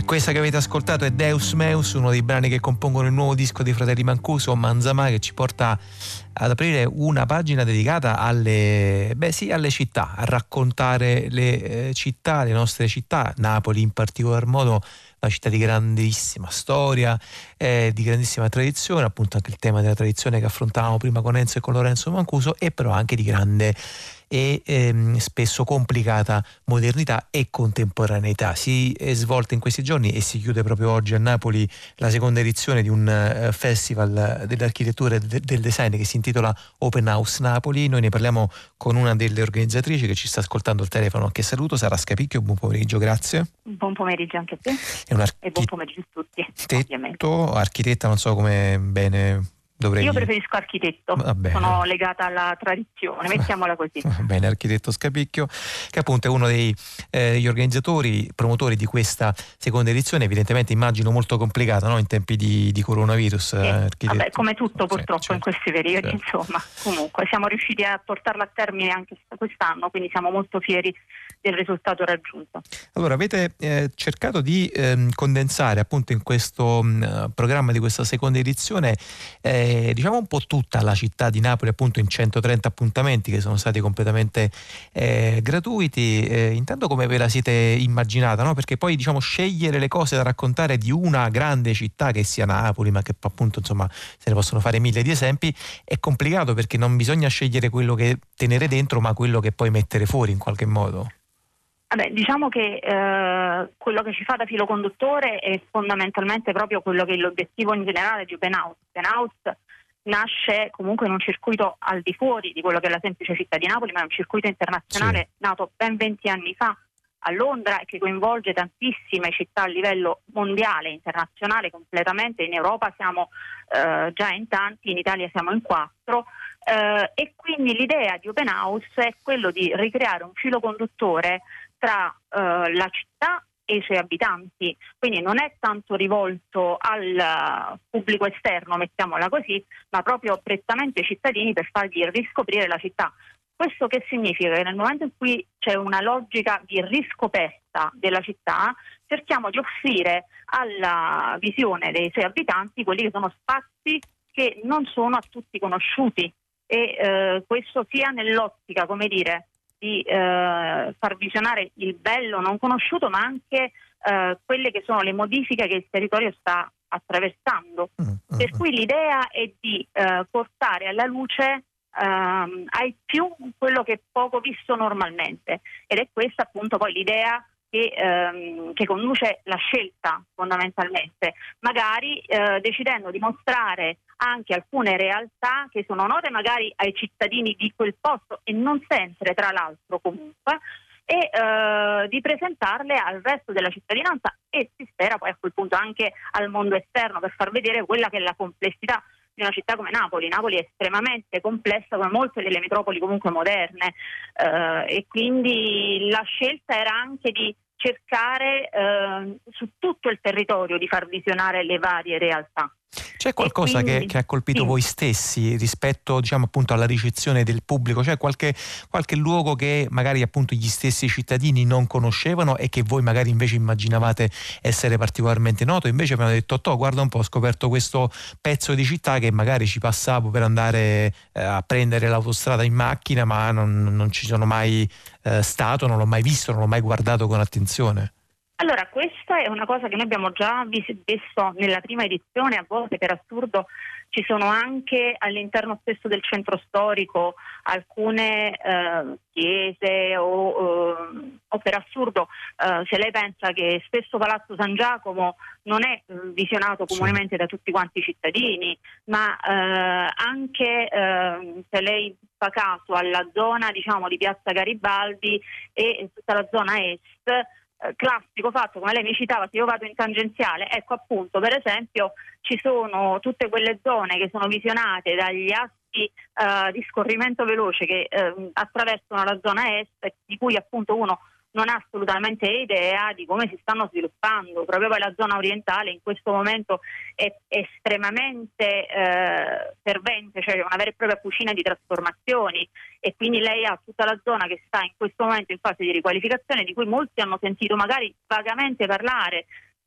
E questa che avete ascoltato è Deus Meus, uno dei brani che compongono il nuovo disco dei fratelli Mancuso, Manzamà, che ci porta ad aprire una pagina dedicata alle città, a raccontare le città, le nostre città, Napoli in particolar modo, una città di grandissima storia, di grandissima tradizione, appunto anche il tema della tradizione che affrontavamo prima con Enzo e con Lorenzo Mancuso, e però anche di grande e spesso complicata modernità e contemporaneità. Si è svolta in questi giorni e si chiude proprio oggi a Napoli la seconda edizione di un festival dell'architettura e del design che si intitola Open House Napoli. Noi ne parliamo con una delle organizzatrici che ci sta ascoltando al telefono, che saluto, Sara Scapicchio. Buon pomeriggio, grazie. Buon pomeriggio anche a te e buon pomeriggio a tutti. Architetto, architetta, non so come bene... Io preferisco architetto, sono legata alla tradizione, mettiamola così. Va bene, architetto Scapicchio, che appunto è uno degli organizzatori, promotori di questa seconda edizione, evidentemente immagino molto complicata, no? In tempi di coronavirus. Sì. Vabbè, come tutto purtroppo, certo, in questi periodi, certo. Insomma, comunque siamo riusciti a portarla a termine anche quest'anno, quindi siamo molto fieri del risultato raggiunto. Allora, avete cercato di condensare appunto in questo programma di questa seconda edizione diciamo un po' tutta la città di Napoli, appunto in 130 appuntamenti che sono stati completamente gratuiti. Intanto come ve la siete immaginata, no? Perché poi diciamo scegliere le cose da raccontare di una grande città che sia Napoli, ma che appunto insomma se ne possono fare mille di esempi, è complicato perché non bisogna scegliere quello che tenere dentro ma quello che poi mettere fuori in qualche modo. Vabbè, diciamo che quello che ci fa da filo conduttore è fondamentalmente proprio quello che è l'obiettivo in generale di Open House. Open House nasce comunque in un circuito al di fuori di quello che è la semplice città di Napoli, ma è un circuito internazionale, sì, nato ben 20 anni fa a Londra e che coinvolge tantissime città a livello mondiale, internazionale completamente. In Europa siamo già in tanti, in Italia siamo in 4. E quindi l'idea di Open House è quello di ricreare un filo conduttore tra la città e i suoi abitanti, quindi non è tanto rivolto al pubblico esterno, mettiamola così, ma proprio prettamente ai cittadini per fargli riscoprire la città. Questo che significa? Che nel momento in cui c'è una logica di riscoperta della città, cerchiamo di offrire alla visione dei suoi abitanti quelli che sono spazi che non sono a tutti conosciuti, e questo sia nell'ottica, come dire, di far visionare il bello non conosciuto, ma anche quelle che sono le modifiche che il territorio sta attraversando. Per cui l'idea è di portare alla luce ai più quello che è poco visto normalmente, ed è questa appunto poi l'idea che conduce la scelta fondamentalmente, magari decidendo di mostrare anche alcune realtà che sono note magari ai cittadini di quel posto e non sempre, tra l'altro, comunque, e di presentarle al resto della cittadinanza e si spera poi a quel punto anche al mondo esterno, per far vedere quella che è la complessità di una città come Napoli. Napoli è estremamente complessa, come molte delle metropoli comunque moderne, e quindi la scelta era anche di cercare su tutto il territorio di far visionare le varie realtà. C'è qualcosa quindi, che ha colpito, sì, voi stessi rispetto, diciamo, appunto alla ricezione del pubblico? C'è qualche luogo che magari appunto gli stessi cittadini non conoscevano e che voi magari invece immaginavate essere particolarmente noto? Invece mi hanno detto: "Toh, guarda un po', ho scoperto questo pezzo di città che magari ci passavo per andare a prendere l'autostrada in macchina, ma non ci sono mai stato, non l'ho mai visto, non l'ho mai guardato con attenzione". Allora, questa è una cosa che noi abbiamo già visto nella prima edizione. A volte, per assurdo, ci sono anche all'interno stesso del centro storico alcune chiese o per assurdo, se lei pensa che spesso Palazzo San Giacomo non è visionato comunemente da tutti quanti i cittadini, ma anche se lei fa caso alla zona, diciamo, di Piazza Garibaldi e tutta la zona est, classico fatto, come lei mi citava, se io vado in tangenziale, ecco appunto, per esempio ci sono tutte quelle zone che sono visionate dagli assi di scorrimento veloce che attraversano la zona est, di cui appunto uno non ha assolutamente idea di come si stanno sviluppando. Proprio poi la zona orientale in questo momento è estremamente fervente, cioè una vera e propria cucina di trasformazioni, e quindi lei ha tutta la zona che sta in questo momento in fase di riqualificazione, di cui molti hanno sentito magari vagamente parlare,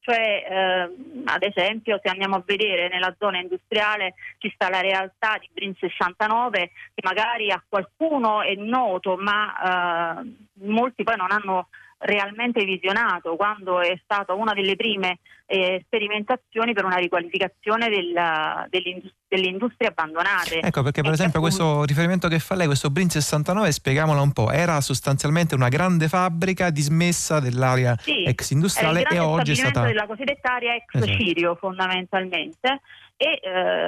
cioè ad esempio se andiamo a vedere nella zona industriale ci sta la realtà di Brin 69 che magari a qualcuno è noto, ma molti poi non hanno realmente visionato quando è stata una delle prime sperimentazioni per una riqualificazione delle industrie abbandonate. Ecco perché per esempio questo riferimento che fa lei, questo Brin 69, spieghiamola un po', era sostanzialmente una grande fabbrica dismessa dell'area ex industriale e oggi è stata della cosiddetta area ex Cirio fondamentalmente, e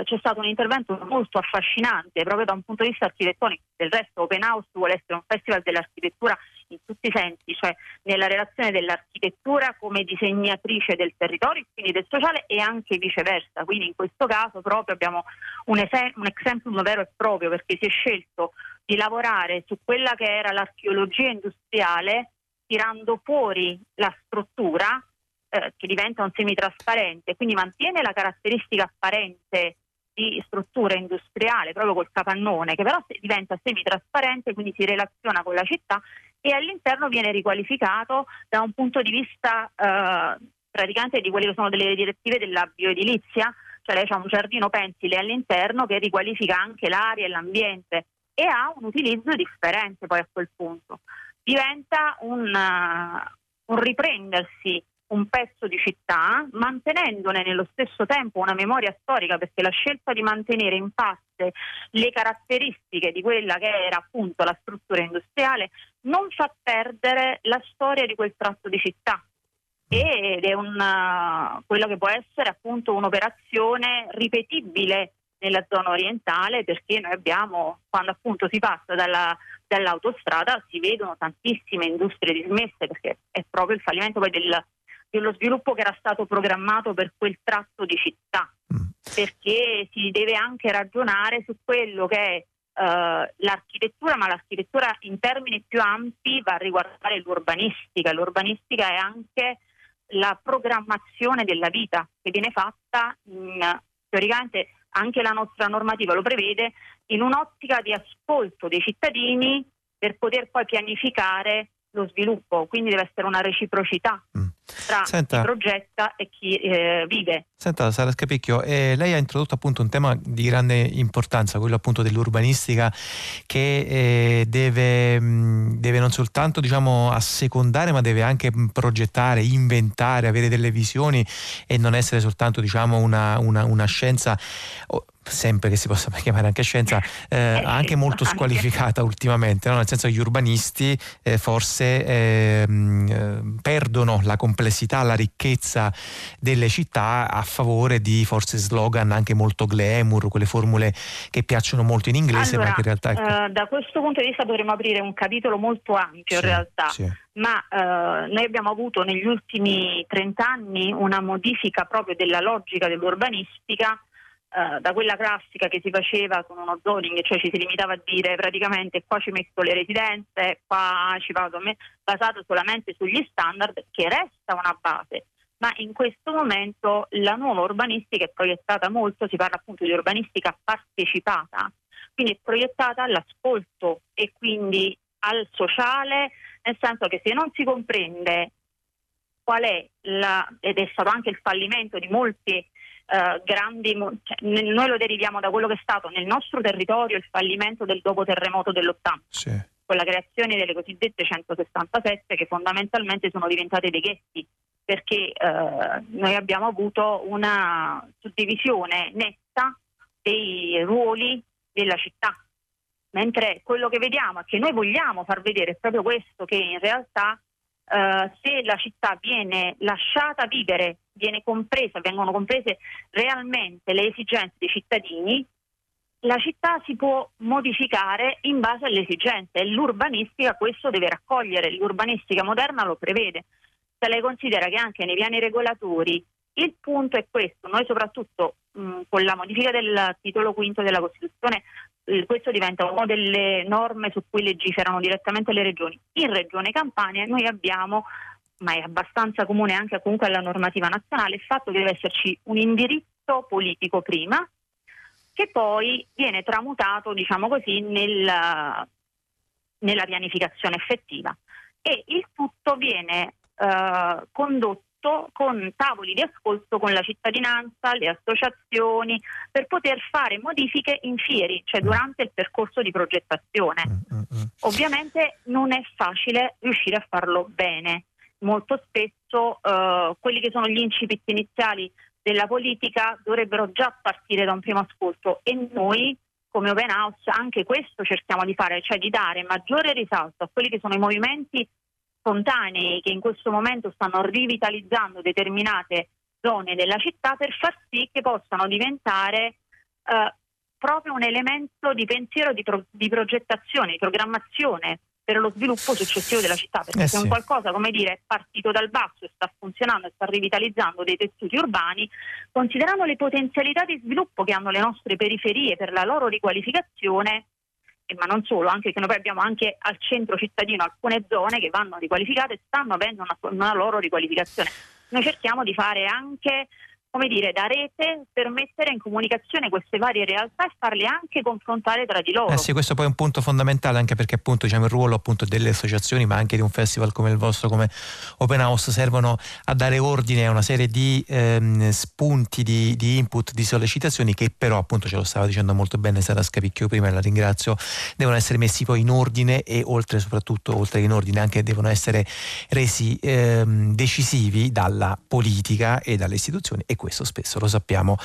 c'è stato un intervento molto affascinante proprio da un punto di vista architettonico. Del resto Open House vuole essere un festival dell'architettura in tutti i sensi, cioè nella relazione dell'architettura come disegnatrice del territorio, quindi del sociale, e anche viceversa. Quindi in questo caso proprio abbiamo un exemplum vero e proprio, perché si è scelto di lavorare su quella che era l'archeologia industriale tirando fuori la struttura che diventa un semitrasparente, quindi mantiene la caratteristica apparente di struttura industriale proprio col capannone, che però diventa semitrasparente, quindi si relaziona con la città e all'interno viene riqualificato da un punto di vista praticamente di quelle che sono delle direttive della bioedilizia, cioè lei c'ha un giardino pensile all'interno che riqualifica anche l'aria e l'ambiente e ha un utilizzo differente. Poi a quel punto diventa un riprendersi un pezzo di città, mantenendone nello stesso tempo una memoria storica, perché la scelta di mantenere intatte le caratteristiche di quella che era appunto la struttura industriale non fa perdere la storia di quel tratto di città, ed è quello che può essere appunto un'operazione ripetibile nella zona orientale, perché noi abbiamo, quando appunto si passa dall'autostrada, si vedono tantissime industrie dismesse, perché è proprio il fallimento poi dello sviluppo che era stato programmato per quel tratto di città, perché si deve anche ragionare su quello che è l'architettura, ma l'architettura in termini più ampi va a riguardare l'urbanistica. L'urbanistica è anche la programmazione della vita che viene fatta teoricamente, anche la nostra normativa lo prevede, in un'ottica di ascolto dei cittadini per poter poi pianificare lo sviluppo, quindi deve essere una reciprocità tra chi progetta e chi vive. Senta Sara Scapicchio, lei ha introdotto appunto un tema di grande importanza, quello appunto dell'urbanistica, che deve non soltanto diciamo assecondare, ma deve anche progettare, inventare, avere delle visioni e non essere soltanto diciamo una scienza, sempre che si possa chiamare anche scienza, anche molto squalificata ultimamente, no? Nel senso che gli urbanisti forse perdono la complessità, la ricchezza delle città a favore di forse slogan anche molto glamour, quelle formule che piacciono molto in inglese, allora, ma che in realtà da questo punto di vista dovremmo aprire un capitolo molto ampio, in realtà ma noi abbiamo avuto negli ultimi 30 anni una modifica proprio della logica dell'urbanistica, da quella classica che si faceva con uno zoning, cioè ci si limitava a dire praticamente qua ci metto le residenze, qua ci vado a me, basato solamente sugli standard, che resta una base, ma in questo momento la nuova urbanistica è proiettata molto, si parla appunto di urbanistica partecipata, quindi è proiettata all'ascolto e quindi al sociale, nel senso che se non si comprende qual è ed è stato anche il fallimento di molti grandi, cioè, noi lo deriviamo da quello che è stato nel nostro territorio il fallimento del dopo terremoto dell'80, con la creazione delle cosiddette 167, che fondamentalmente sono diventate dei ghetti, perché noi abbiamo avuto una suddivisione netta dei ruoli della città, mentre quello che vediamo è che noi vogliamo far vedere proprio questo, che in realtà se la città viene lasciata vivere, vengono comprese realmente le esigenze dei cittadini, la città si può modificare in base alle esigenze, e l'urbanistica questo deve raccogliere, l'urbanistica moderna lo prevede. Se lei considera che anche nei piani regolatori il punto è questo, noi soprattutto con la modifica del titolo quinto della Costituzione, questo diventa una delle norme su cui legiferano direttamente le regioni. In Regione Campania noi abbiamo, ma è abbastanza comune anche comunque alla normativa nazionale, il fatto che deve esserci un indirizzo politico prima, che poi viene tramutato, diciamo così, nella pianificazione effettiva, e il tutto viene condotto soprattutto con tavoli di ascolto con la cittadinanza, le associazioni, per poter fare modifiche in fieri, cioè durante il percorso di progettazione. Ovviamente non è facile riuscire a farlo bene. Molto spesso quelli che sono gli incipit iniziali della politica dovrebbero già partire da un primo ascolto, e noi come Open House anche questo cerchiamo di fare, cioè di dare maggiore risalto a quelli che sono i movimenti spontanei che in questo momento stanno rivitalizzando determinate zone della città, per far sì che possano diventare proprio un elemento di pensiero, di progettazione, di programmazione per lo sviluppo successivo della città, perché se è un qualcosa, come dire, è partito dal basso e sta funzionando e sta rivitalizzando dei tessuti urbani, considerando le potenzialità di sviluppo che hanno le nostre periferie per la loro riqualificazione, ma non solo, anche che noi abbiamo anche al centro cittadino alcune zone che vanno riqualificate e stanno avendo una loro riqualificazione. Noi cerchiamo di fare anche, come dire, da rete, per mettere in comunicazione queste varie realtà e farle anche confrontare tra di loro. Sì, questo poi è un punto fondamentale, anche perché appunto, diciamo, il ruolo appunto delle associazioni, ma anche di un festival come il vostro, come Open House, servono a dare ordine a una serie di spunti, di input, di sollecitazioni che però, appunto, ce lo stava dicendo molto bene Sara Scapicchio prima e la ringrazio, devono essere messi poi in ordine e oltre che in ordine anche devono essere resi decisivi dalla politica e dalle istituzioni, e questo spesso, lo sappiamo,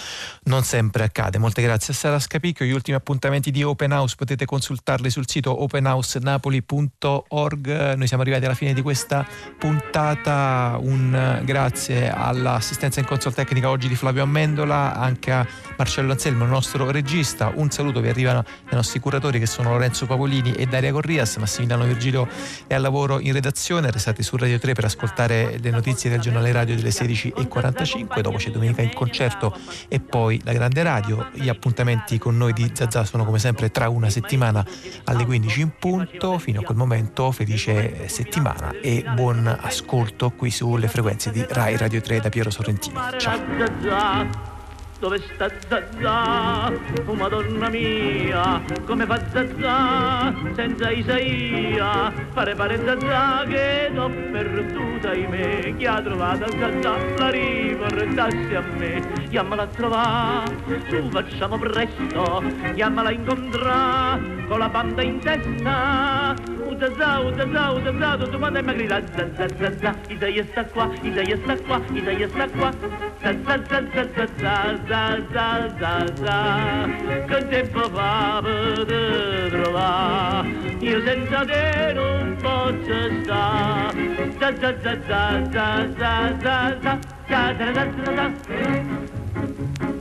non sempre accade. Molte grazie a Sara Scapicchio. Gli ultimi appuntamenti di Open House potete consultarli sul sito openhousenapoli.org. Noi siamo arrivati alla fine di questa puntata. Un grazie all'assistenza in console tecnica oggi di Flavio Amendola, anche a Marcello Anselmo, il nostro regista. Un saluto vi arrivano dai nostri curatori che sono Lorenzo Pavolini e Daria Corrias. Massimiliano Virgilio è al lavoro in redazione. Restate su Radio 3 per ascoltare le notizie del giornale radio delle 16:45. Dopo c'è domenica il concerto e poi la grande radio. Gli appuntamenti con noi di Zazà sono come sempre tra una settimana alle 15 in punto. Fino a quel momento felice settimana e buon ascolto qui sulle frequenze di Rai Radio 3 da Piero Sorrentino. Ciao. Dove sta Zazà? Oh madonna mia, come fa Zazà senza Isaia? Pare Zazà che l'ho perduta in me. Chi ha trovato Zazà la riportassi a me. Chiamala a trovare, su facciamo presto, chiamala a incontrare con la banda in testa. Zazà, Zazà, Zazà, tutto quanto è magrita. Zazà, Zazà, Isaia sta qua, Isaia sta qua, Isaia sta qua. Zazà, Zazà, Zazà, Zazà, Zazà, che tempo fa per trovare? Io senza te non posso stare. Zazà, Zazà, Zazà, Zazà, Zazà, Zazà.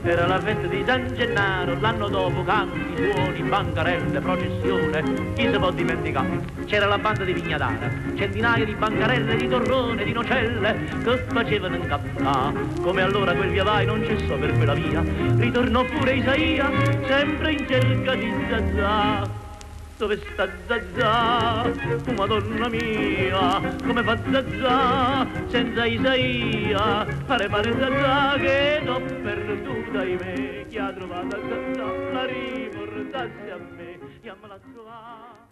Era la festa di San Gennaro, l'anno dopo canti, suoni, bancarelle, processione, chi si può dimenticare? C'era la banda di Vignadara, centinaia di bancarelle, di torrone, di nocelle, che facevano incappare. Come allora quel via vai non cessò per quella via, ritornò pure Isaia, sempre in cerca di Zazà. Dove sta Zazà? Oh madonna mia, come fa Zazà senza Isaia? Pare Zazà che l'ho perduta in me. Chi ha trovato Zazà la riportassi a me. Chiamala a trovare.